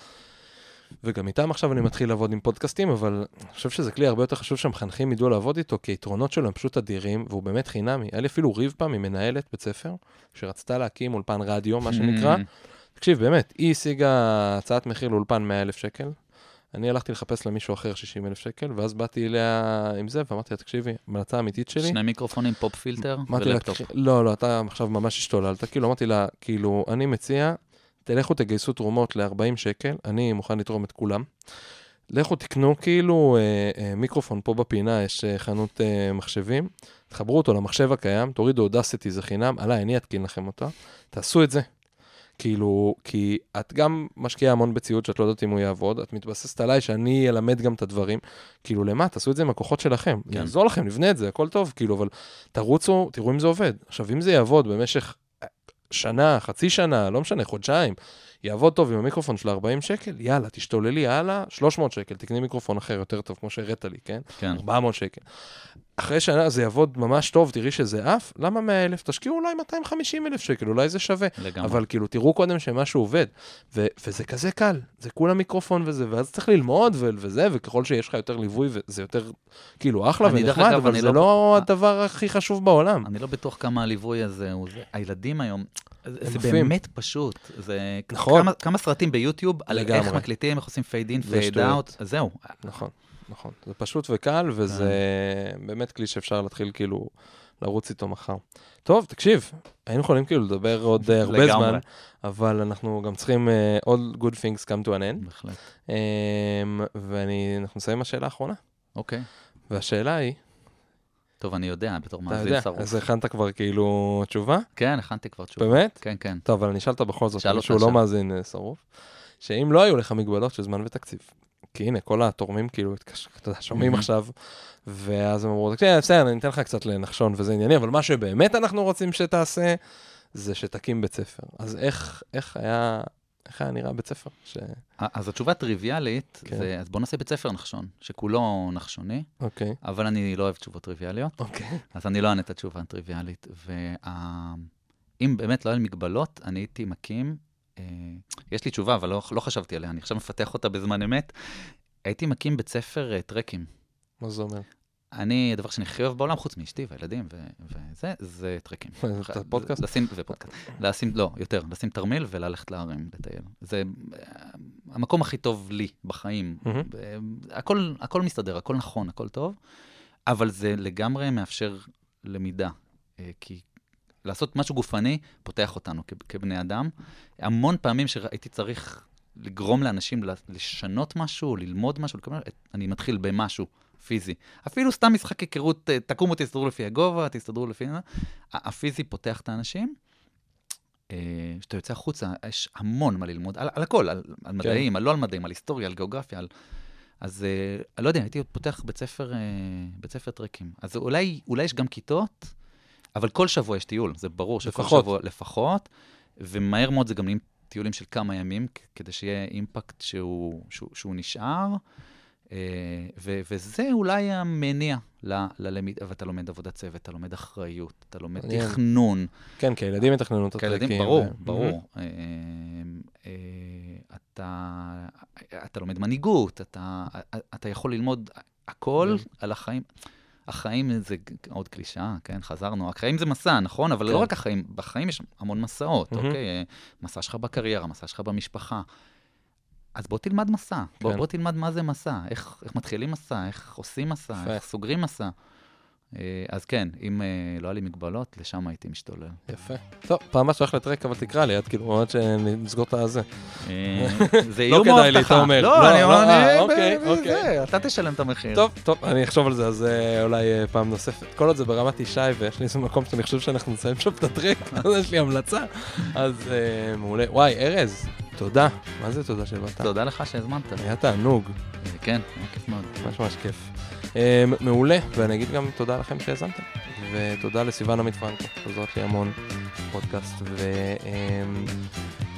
וגם איתם עכשיו אני מתחיל לעבוד עם פודקאסטים, אבל אני חושב שזה כלי הרבה יותר חשוב שהמחנכים ידעו לעבוד איתו, כי היתרונות שלו הם פשוט אדירים, והוא באמת חינמי. היה לי אפילו ריב פעם ממנהלת בית ספר, שרצתה להקים אולפן רדיו, מה שנקרא. תקשיב, באמת, היא השיגה הצעת מחיר לאולפן 100,000 שקל, אני הלכתי לחפש למישהו אחר 60,000 שקל, ואז באתי אליה עם זה, ואמרתי, תקשיבי, המלצה האמיתית שלי... שני מיקרופונים, פופ פילטר ולפטופ. לא, לא, אתה עכשיו ממש השתוללת, כאילו, אמרתי לה, כאילו, אני מציע... תלכו תגייסו תרומות ל-40 שקל, אני מוכן לתרום את כולם. לכו תקנו כאילו מיקרופון פה בפינה, יש חנות מחשבים, תחברו אותו למחשב הקיים, תורידו אודסיטי, זה חינם, עליי, אני אתקין לכם אותה, תעשו את זה. כאילו, כי את גם משקיעה המון בציוד שאת לא יודעת אם הוא יעבוד, את מתבססת עליי שאני אלמד גם את הדברים, כאילו למה? תעשו את זה עם הכוחות שלכם, יעזור לכם, נבנה את זה, הכל טוב, כאילו, אבל תרוצו, תראו אם זה עובד. עכשיו, אם זה יעבוד במשך שנה, חצי שנה, לא משנה, חודשיים, יעבוד טוב עם המיקרופון של 40 שקל, יאללה, תשתוללי, יאללה, 300 שקל, תקני מיקרופון אחר יותר טוב, כמו שהראית לי, כן? כן. 400 שקל. אחרי שנה זה יעבוד ממש טוב, תראי שזה אף, למה 100,000? תשקיעו אולי 250,000 שקל, אולי זה שווה. לגמרי. אבל כאילו, תראו קודם שמשהו עובד, וזה כזה קל, זה כולה מיקרופון וזה, ואז צריך ללמוד וזה, וככל שיש לך יותר ליווי, וזה יותר, כאילו, אחלה ונחמד, אבל זה לא הדבר הכי חשוב בעולם. אני לא בטוח כמה הליווי הזה, הילדים היום, זה באמת פשוט, זה כמה סרטים ביוטיוב, על איך מקליטים, איך עושים פייד אין, פייד אאוט, זהו. נכון. נכון, זה פשוט וקל, וזה באמת כלי שאפשר להתחיל כאילו לרוץ איתו מחר. טוב, תקשיב, היינו יכולים כאילו לדבר עוד הרבה זמן, אבל אנחנו גם צריכים all good things come to an end. בהחלט. ואנחנו נסיים השאלה האחרונה. אוקיי. והשאלה היא... טוב, אני יודע, בתור מאזין שרוף. אז הכנת כבר כאילו תשובה? כן, הכנתי כבר תשובה. באמת? כן, כן. טוב, אבל נשאלת בכל זאת, שהוא לא מאזין שרוף, שאם לא היו לך מגבלות של זמן ותקציב. כי הנה, כל התורמים כאילו, אתה יודע, שומעים עכשיו, ואז הם אמרו, בסדר, אני אתן לך קצת לנחשון וזה ענייני, אבל מה שבאמת אנחנו רוצים שתעשה, זה שתקים בית ספר. אז איך היה נראה בית ספר? אז התשובה טריוויאלית, אז בוא נעשה בית ספר נחשון, שכולו נחשוני, אבל אני לא אוהב תשובות טריוויאליות, אז אני לא אענה את התשובה הטריוויאלית, ואם באמת לא היה מגבלות, אני הייתי מקים, יש לי תשובה, אבל לא חשבתי עליה, אני עכשיו מפתח אותה בזמן אמת. הייתי מקים בית ספר טרקים. מה זה אומר? אני, הדבר שאני הכי אוהב בעולם, חוץ מאשתי והילדים, וזה, זה טרקים. פודקאסט? ופודקאסט. לא, יותר, לשים תרמיל וללכת להרים, לטייל. זה המקום הכי טוב לי בחיים. הכל מסתדר, הכל נכון, הכל טוב, אבל זה לגמרי מאפשר למידה, כי לעשות משהו גופני, פותח אותנו כבני אדם. המון פעמים שהייתי צריך לגרום לאנשים לשנות משהו, ללמוד משהו, אני מתחיל במשהו פיזי. אפילו סתם משחק היכרות, תקומו, תסתדרו לפי הגובה, תסתדרו לפי... הפיזי פותח את האנשים. כשאתה יוצא החוצה, יש המון מה ללמוד, על הכל, על מדעים, על לא על מדעים, על היסטוריה, על גיאוגרפיה, על... אז לא יודע, הייתי פותח בית ספר טרקים. אז אולי יש גם כיתות... אבל כל שבוע יש טיול, זה ברור שכל שבוע לפחות, ומהר מאוד זה גם נהיים טיולים של כמה ימים, כדי שיהיה אימפקט שהוא נשאר, וזה אולי המניע ללמיד, אבל אתה לומד עבודת צוות, אתה לומד אחריות, אתה לומד תכנון. כן, כי הילדים מתכננו את התלקים. ברור, ברור. אתה לומד מנהיגות, אתה יכול ללמוד הכל על החיים... החיים זה עוד קלישה, כן, חזרנו. החיים זה מסע, נכון? אבל לא רק החיים, בחיים יש המון מסעות, אוקיי? מסע שלך בקריירה, מסע שלך במשפחה. אז בוא תלמד מסע. בוא תלמד מה זה מסע. איך מתחילים מסע, איך עושים מסע, איך סוגרים מסע. אז כן, אם לא היה לי מגבלות, לשם הייתי משתולל. יפה. טוב, פעם מה שולח לטרק, אבל תקרא לי, עד כאילו, ממש שנסגור את הזה. זה איום או הבטחה. לא כדאי לי, אתה אומר. לא, אני אומר, אוקיי. אתה תשלם את המחיר. טוב, טוב, אני אחשוב על זה, אז אולי פעם נוספת. כל עוד זה ברמת אישי, ויש לי איזה מקום שאני חושב שאנחנו נסיים שוב את הטרק, אז יש לי המלצה. אז מעולה. וואי, ארז, תודה. מה זה תודה שבאת? תודה לך שהזמנת. היה תענוג. כן, כיף מאוד. ממש כיף. מעולה, ואני אגיד גם תודה לכם שהזמתם, ותודה לסיוון עמית פרנקו, עוזרת לי המון פודקאסט,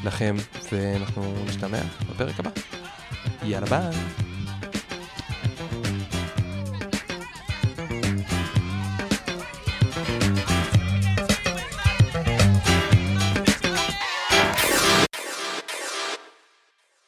ולכם, ואנחנו נשתמע בפרק הבא. יאללה ביי.